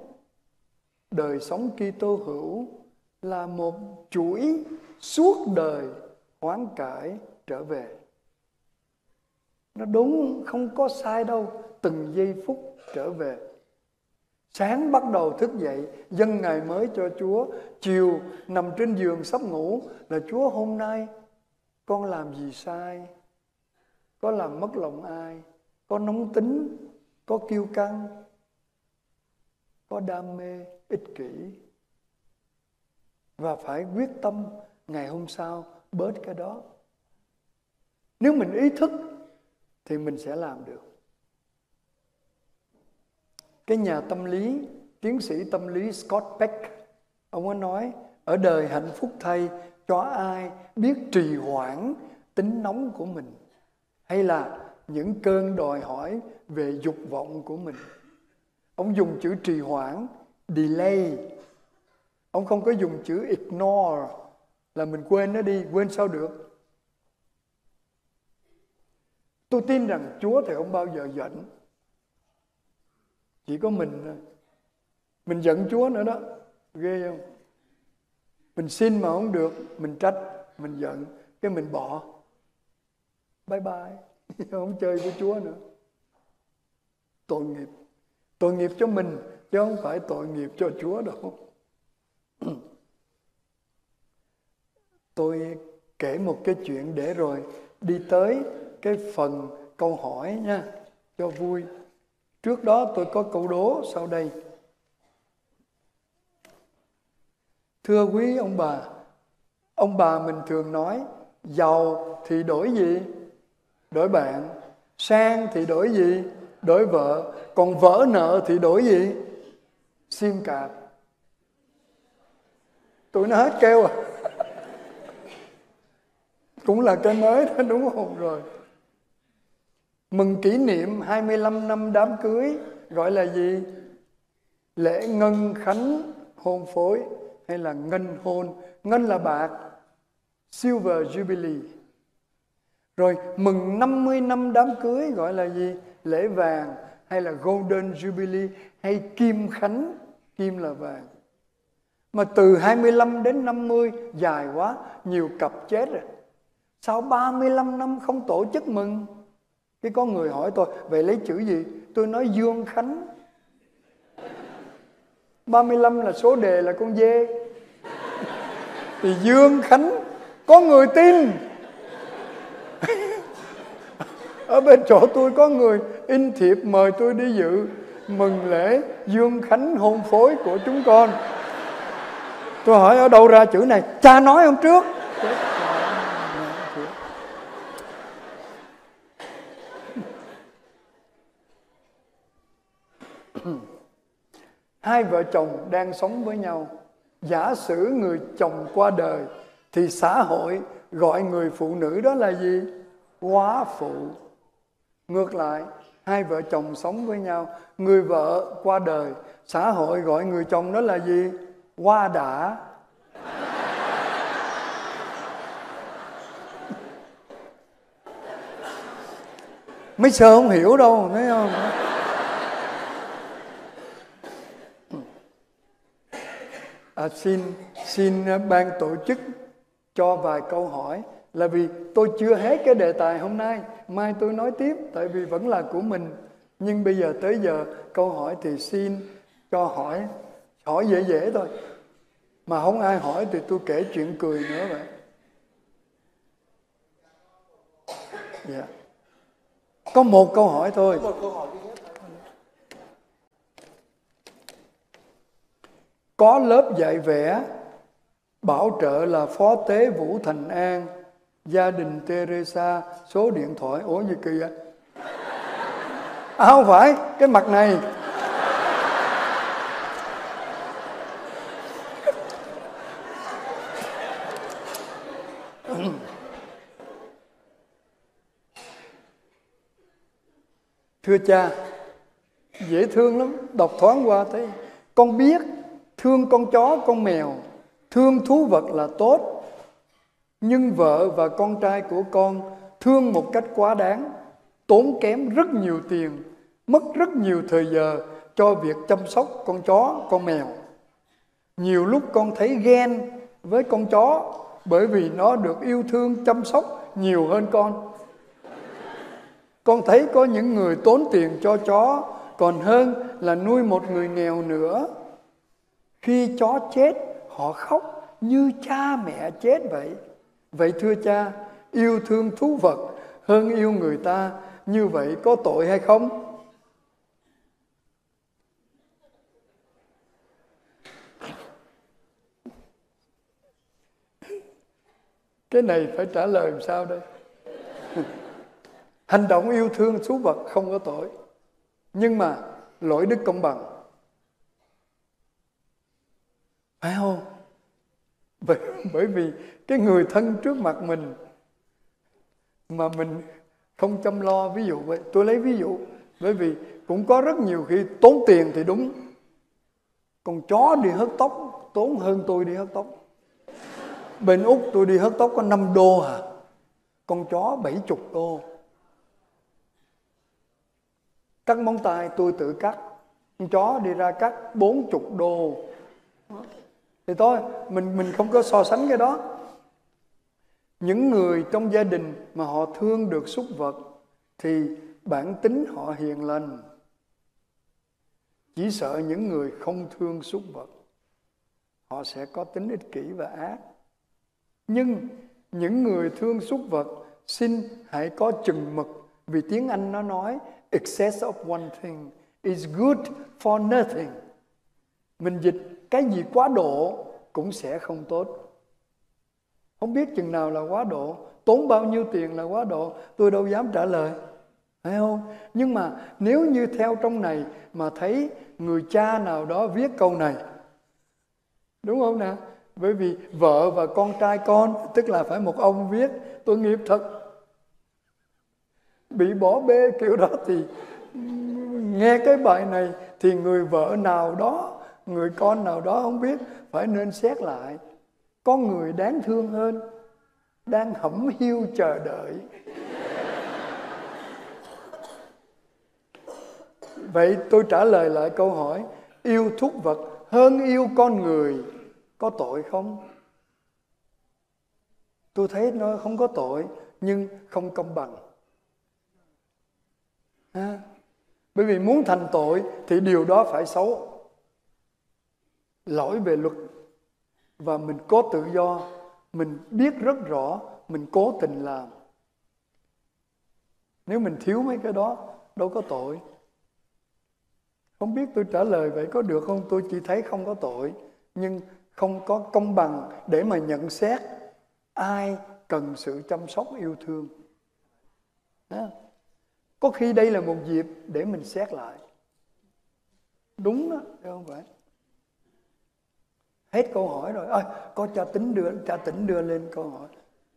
đời sống Kitô hữu là một chuỗi suốt đời hoán cải trở về. Nó đúng, không có sai đâu. Từng giây phút trở về. Sáng bắt đầu thức dậy, dâng ngày mới cho Chúa. Chiều nằm trên giường sắp ngủ là Chúa hôm nay con làm gì sai? có làm mất lòng ai, có nóng tính, có kiêu căng, có đam mê, ích kỷ. Và phải quyết tâm ngày hôm sau bớt cái đó. Nếu mình ý thức thì mình sẽ làm được. Cái nhà tâm lý, tiến sĩ tâm lý Scott Peck, ông ấy nói, ở đời hạnh phúc thay cho ai biết trì hoãn tính nóng của mình, hay là những cơn đòi hỏi về dục vọng của mình. Ông dùng chữ trì hoãn, delay. Ông không có dùng chữ ignore, là mình quên nó đi, quên sao được. Tôi tin rằng Chúa thì không bao giờ giận. Chỉ có mình. Mình giận Chúa nữa đó. Ghê không? Mình xin mà không được, mình trách, mình giận, cái mình bỏ. Bye bye. Không chơi với Chúa nữa. Tội nghiệp. Tội nghiệp cho mình, chứ không phải tội nghiệp cho Chúa đâu. Tôi kể một cái chuyện để rồi đi tới cái phần câu hỏi nha, cho vui. Trước đó tôi có câu đố sau đây. Thưa quý ông bà mình thường nói, giàu thì đổi gì? Đổi bạn. Sang thì đổi gì? Đổi vợ. Còn vỡ nợ thì đổi gì? Sim card. Tụi nó hết kêu à. Cũng là cái mới đó đúng không? Rồi. Mừng kỷ niệm 25 năm đám cưới gọi là gì? Lễ ngân khánh hôn phối hay là ngân hôn. Ngân là bạc, Silver Jubilee. Rồi mừng 50 năm đám cưới gọi là gì? Lễ vàng hay là Golden Jubilee hay kim khánh, kim là vàng. Mà từ 25 đến 50 dài quá, nhiều cặp chết rồi. Sau 35 năm không tổ chức mừng. Cái có người hỏi tôi, vậy lấy chữ gì? Tôi nói Dương Khánh. 35 là số đề là con dê. Thì Dương Khánh, có người tin. Ở bên chỗ tôi có người in thiệp mời tôi đi dự mừng lễ Dương Khánh hôn phối của chúng con. Tôi hỏi ở đâu ra chữ này? Cha nói hôm trước. Hai vợ chồng đang sống với nhau. Giả sử người chồng qua đời thì xã hội gọi người phụ nữ đó là gì? Quá phụ. Ngược lại, hai vợ chồng sống với nhau, người vợ qua đời, xã hội gọi người chồng đó là gì? Qua đã. Mấy sơ không hiểu đâu, thấy không? Xin ban tổ chức cho vài câu hỏi, là vì tôi chưa hết cái đề tài hôm nay, mai tôi nói tiếp, tại vì vẫn là của mình. Nhưng bây giờ tới giờ câu hỏi thì xin cho hỏi, hỏi dễ dễ thôi. Mà không ai hỏi thì tôi kể chuyện cười nữa vậy. Yeah. Có một câu hỏi thôi. Có một câu hỏi. Có lớp dạy vẽ, bảo trợ là Phó Tế Vũ Thành An, gia đình Teresa, số điện thoại. Ủa gì kỳ vậy? À không phải, cái mặt này. Thưa cha, dễ thương lắm, đọc thoáng qua thấy. Con biết thương con chó, con mèo, thương thú vật là tốt. Nhưng vợ và con trai của con thương một cách quá đáng, tốn kém rất nhiều tiền, mất rất nhiều thời giờ cho việc chăm sóc con chó, con mèo. Nhiều lúc con thấy ghen với con chó bởi vì nó được yêu thương chăm sóc nhiều hơn con. Con thấy có những người tốn tiền cho chó còn hơn là nuôi một người nghèo nữa. Khi chó chết, họ khóc như cha mẹ chết vậy. Vậy thưa cha, yêu thương thú vật hơn yêu người ta, như vậy có tội hay không? Cái này phải trả lời làm sao đây? Hành động yêu thương súc vật không có tội, nhưng mà lỗi đức công bằng. Phải không? Bởi vì cái người thân trước mặt mình mà mình không chăm lo, ví dụ vậy. Tôi lấy ví dụ, bởi vì cũng có rất nhiều khi tốn tiền thì đúng. Còn chó đi hớt tóc tốn hơn tôi đi hớt tóc. Bên Úc tôi đi hớt tóc có 5 đô à, con chó 70 đô. Cắt móng tay tôi tự cắt, con chó đi ra cắt 40 đô. Thì thôi, mình không có so sánh cái đó. Những người trong gia đình mà họ thương được súc vật thì bản tính họ hiền lành. Chỉ sợ những người không thương súc vật, họ sẽ có tính ích kỷ và ác. Nhưng những người thương súc vật xin hãy có chừng mực, vì tiếng Anh nó nói excess of one thing is good for nothing. Mình dịch cái gì quá độ cũng sẽ không tốt. Không biết chừng nào là quá độ, tốn bao nhiêu tiền là quá độ, tôi đâu dám trả lời. Phải không? Nhưng mà nếu như theo trong này mà thấy người cha nào đó viết câu này, đúng không nè? Bởi vì vợ và con trai con, tức là phải một ông viết, tội nghiệp thật. Bị bỏ bê kiểu đó thì nghe cái bài này thì người vợ nào đó, người con nào đó không biết, phải nên xét lại. Có người đáng thương hơn, đang hẩm hiu chờ đợi. Vậy tôi trả lời lại câu hỏi, yêu thúc vật hơn yêu con người có tội không? Tôi thấy nó không có tội, nhưng không công bằng. Bởi vì muốn thành tội thì điều đó phải xấu, lỗi về luật. Và mình có tự do, mình biết rất rõ, mình cố tình làm. Nếu mình thiếu mấy cái đó, đâu có tội. Không biết tôi trả lời vậy có được không? Tôi chỉ thấy không có tội, nhưng không có công bằng để mà nhận xét ai cần sự chăm sóc yêu thương. Có khi đây là một dịp để mình xét lại. Đúng đó, không phải. Hết câu hỏi rồi. Ôi, có cha Tĩnh đưa lên câu hỏi.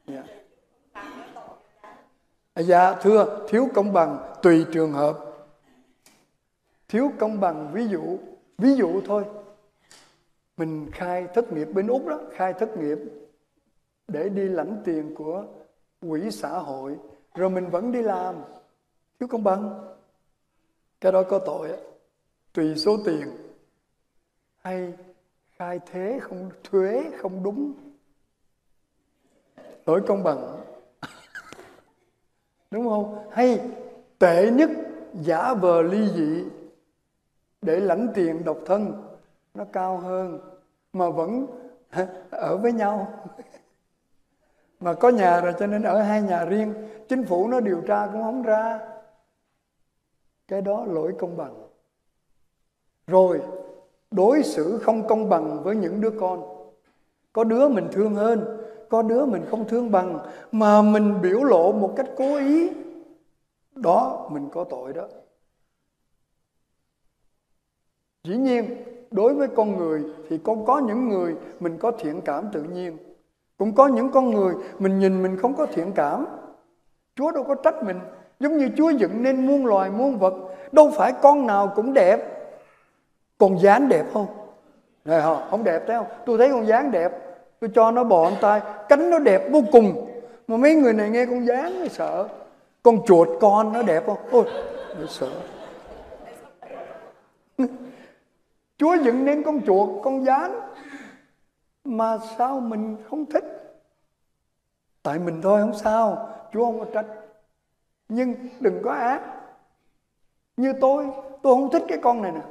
Yeah. Dạ thưa, thiếu công bằng tùy trường hợp. Thiếu công bằng ví dụ thôi. Mình khai thất nghiệp bên Úc đó, khai thất nghiệp để đi lãnh tiền của quỹ xã hội, rồi mình vẫn đi làm. Thiếu công bằng. Cái đó có tội á. Tùy số tiền. Hay khai thế không, thuế không đúng, lỗi công bằng. Đúng không? Hay tệ nhất giả vờ ly dị để lãnh tiền độc thân, nó cao hơn mà vẫn ở với nhau. Mà có nhà rồi cho nên ở hai nhà riêng, chính phủ nó điều tra cũng không ra. Cái đó lỗi công bằng. Rồi đối xử không công bằng với những đứa con. Có đứa mình thương hơn, có đứa mình không thương bằng, mà mình biểu lộ một cách cố ý. Đó, mình có tội đó. Dĩ nhiên, đối với con người thì có những người mình có thiện cảm tự nhiên. Cũng có những con người mình nhìn mình không có thiện cảm. Chúa đâu có trách mình. Giống như Chúa dựng nên muôn loài muôn vật, đâu phải con nào cũng đẹp. Con gián đẹp không? Này họ không đẹp thấy không? Tôi thấy con gián đẹp, tôi cho nó bò ăn tay, cánh nó đẹp vô cùng. Mà mấy người này nghe con gián nó sợ. Con chuột con nó đẹp không? Ôi, nó sợ. Chúa dựng nên con chuột, con gián mà sao mình không thích? Tại mình thôi không sao, Chúa không có trách. Nhưng đừng có ác. Như tôi không thích cái con này nè.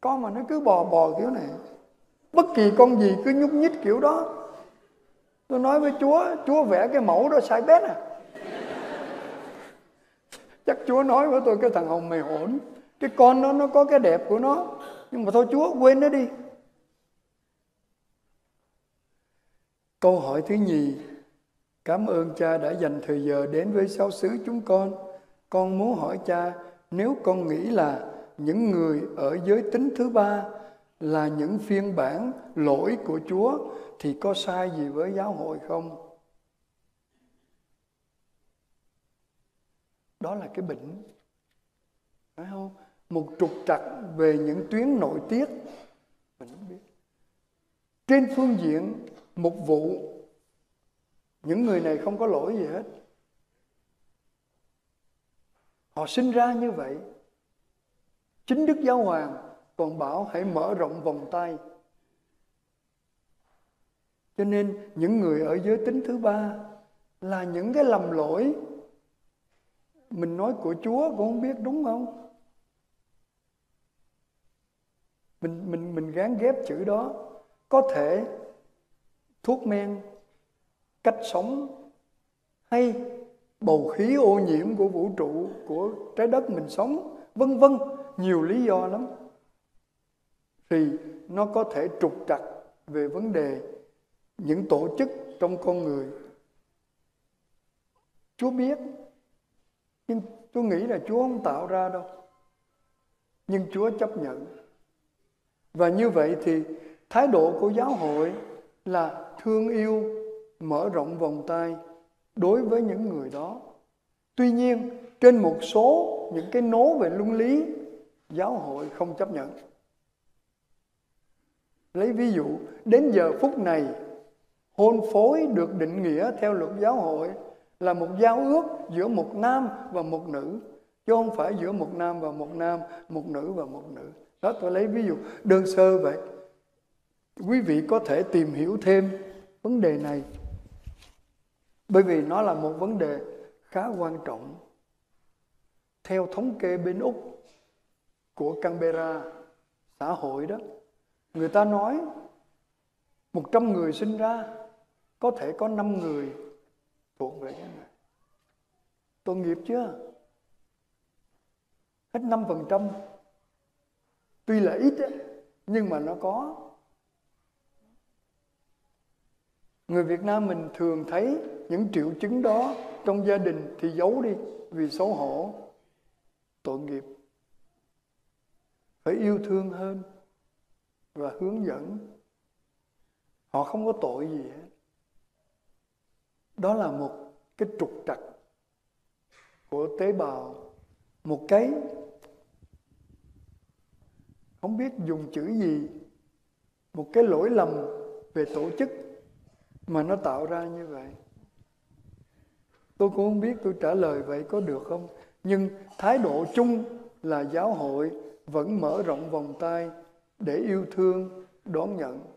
Con mà nó cứ bò kiểu này, bất kỳ con gì cứ nhúc nhích kiểu đó. Tôi nói với Chúa vẽ cái mẫu đó sai bét à. Chắc Chúa nói với tôi, cái thằng Hồng mày ổn, cái con nó có cái đẹp của nó, nhưng mà thôi Chúa quên nó đi. Câu hỏi thứ nhì: cảm ơn cha đã dành thời giờ đến với sáu xứ chúng con. Con muốn hỏi cha, nếu con nghĩ là những người ở giới tính thứ ba là những phiên bản lỗi của Chúa thì có sai gì với giáo hội không? Đó là cái bệnh, phải không? Một trục trặc về những tuyến nội tiết. Mình không biết. Trên phương diện mục vụ, những người này không có lỗi gì hết. Họ sinh ra như vậy. Chính Đức Giáo Hoàng còn bảo hãy mở rộng vòng tay. Cho nên những người ở giới tính thứ ba là những cái lầm lỗi, mình nói của Chúa cũng không biết đúng không? Mình gán ghép chữ đó. Có thể thuốc men, cách sống hay bầu khí ô nhiễm của vũ trụ, của trái đất mình sống, vân vân, nhiều lý do lắm. Thì nó có thể trục trặc về vấn đề những tổ chức trong con người. Chúa biết, nhưng tôi nghĩ là Chúa không tạo ra đâu. Nhưng Chúa chấp nhận. Và như vậy thì thái độ của giáo hội là thương yêu, mở rộng vòng tay đối với những người đó. Tuy nhiên, trên một số những cái nố về luân lý, giáo hội không chấp nhận. Lấy ví dụ, đến giờ phút này, hôn phối được định nghĩa theo luật giáo hội là một giao ước giữa một nam và một nữ, chứ không phải giữa một nam và một nam, một nữ và một nữ. Đó, tôi lấy ví dụ đơn sơ vậy. Quý vị có thể tìm hiểu thêm vấn đề này, bởi vì nó là một vấn đề khá quan trọng. Theo thống kê bên Úc của Canberra, xã hội đó, người ta nói 100 người sinh ra có thể có 5 người thuộc về cái này. Tội nghiệp chưa? Hết 5%. Tuy là ít ấy, nhưng mà nó có. Người Việt Nam mình thường thấy những triệu chứng đó trong gia đình thì giấu đi vì xấu hổ. Tội nghiệp. Phải yêu thương hơn và hướng dẫn. Họ không có tội gì hết. Đó là một cái trục trặc của tế bào. Một cái không biết dùng chữ gì, một cái lỗi lầm về tổ chức mà nó tạo ra như vậy. Tôi cũng không biết tôi trả lời vậy có được không. Nhưng thái độ chung là giáo hội vẫn mở rộng vòng tay để yêu thương, đón nhận.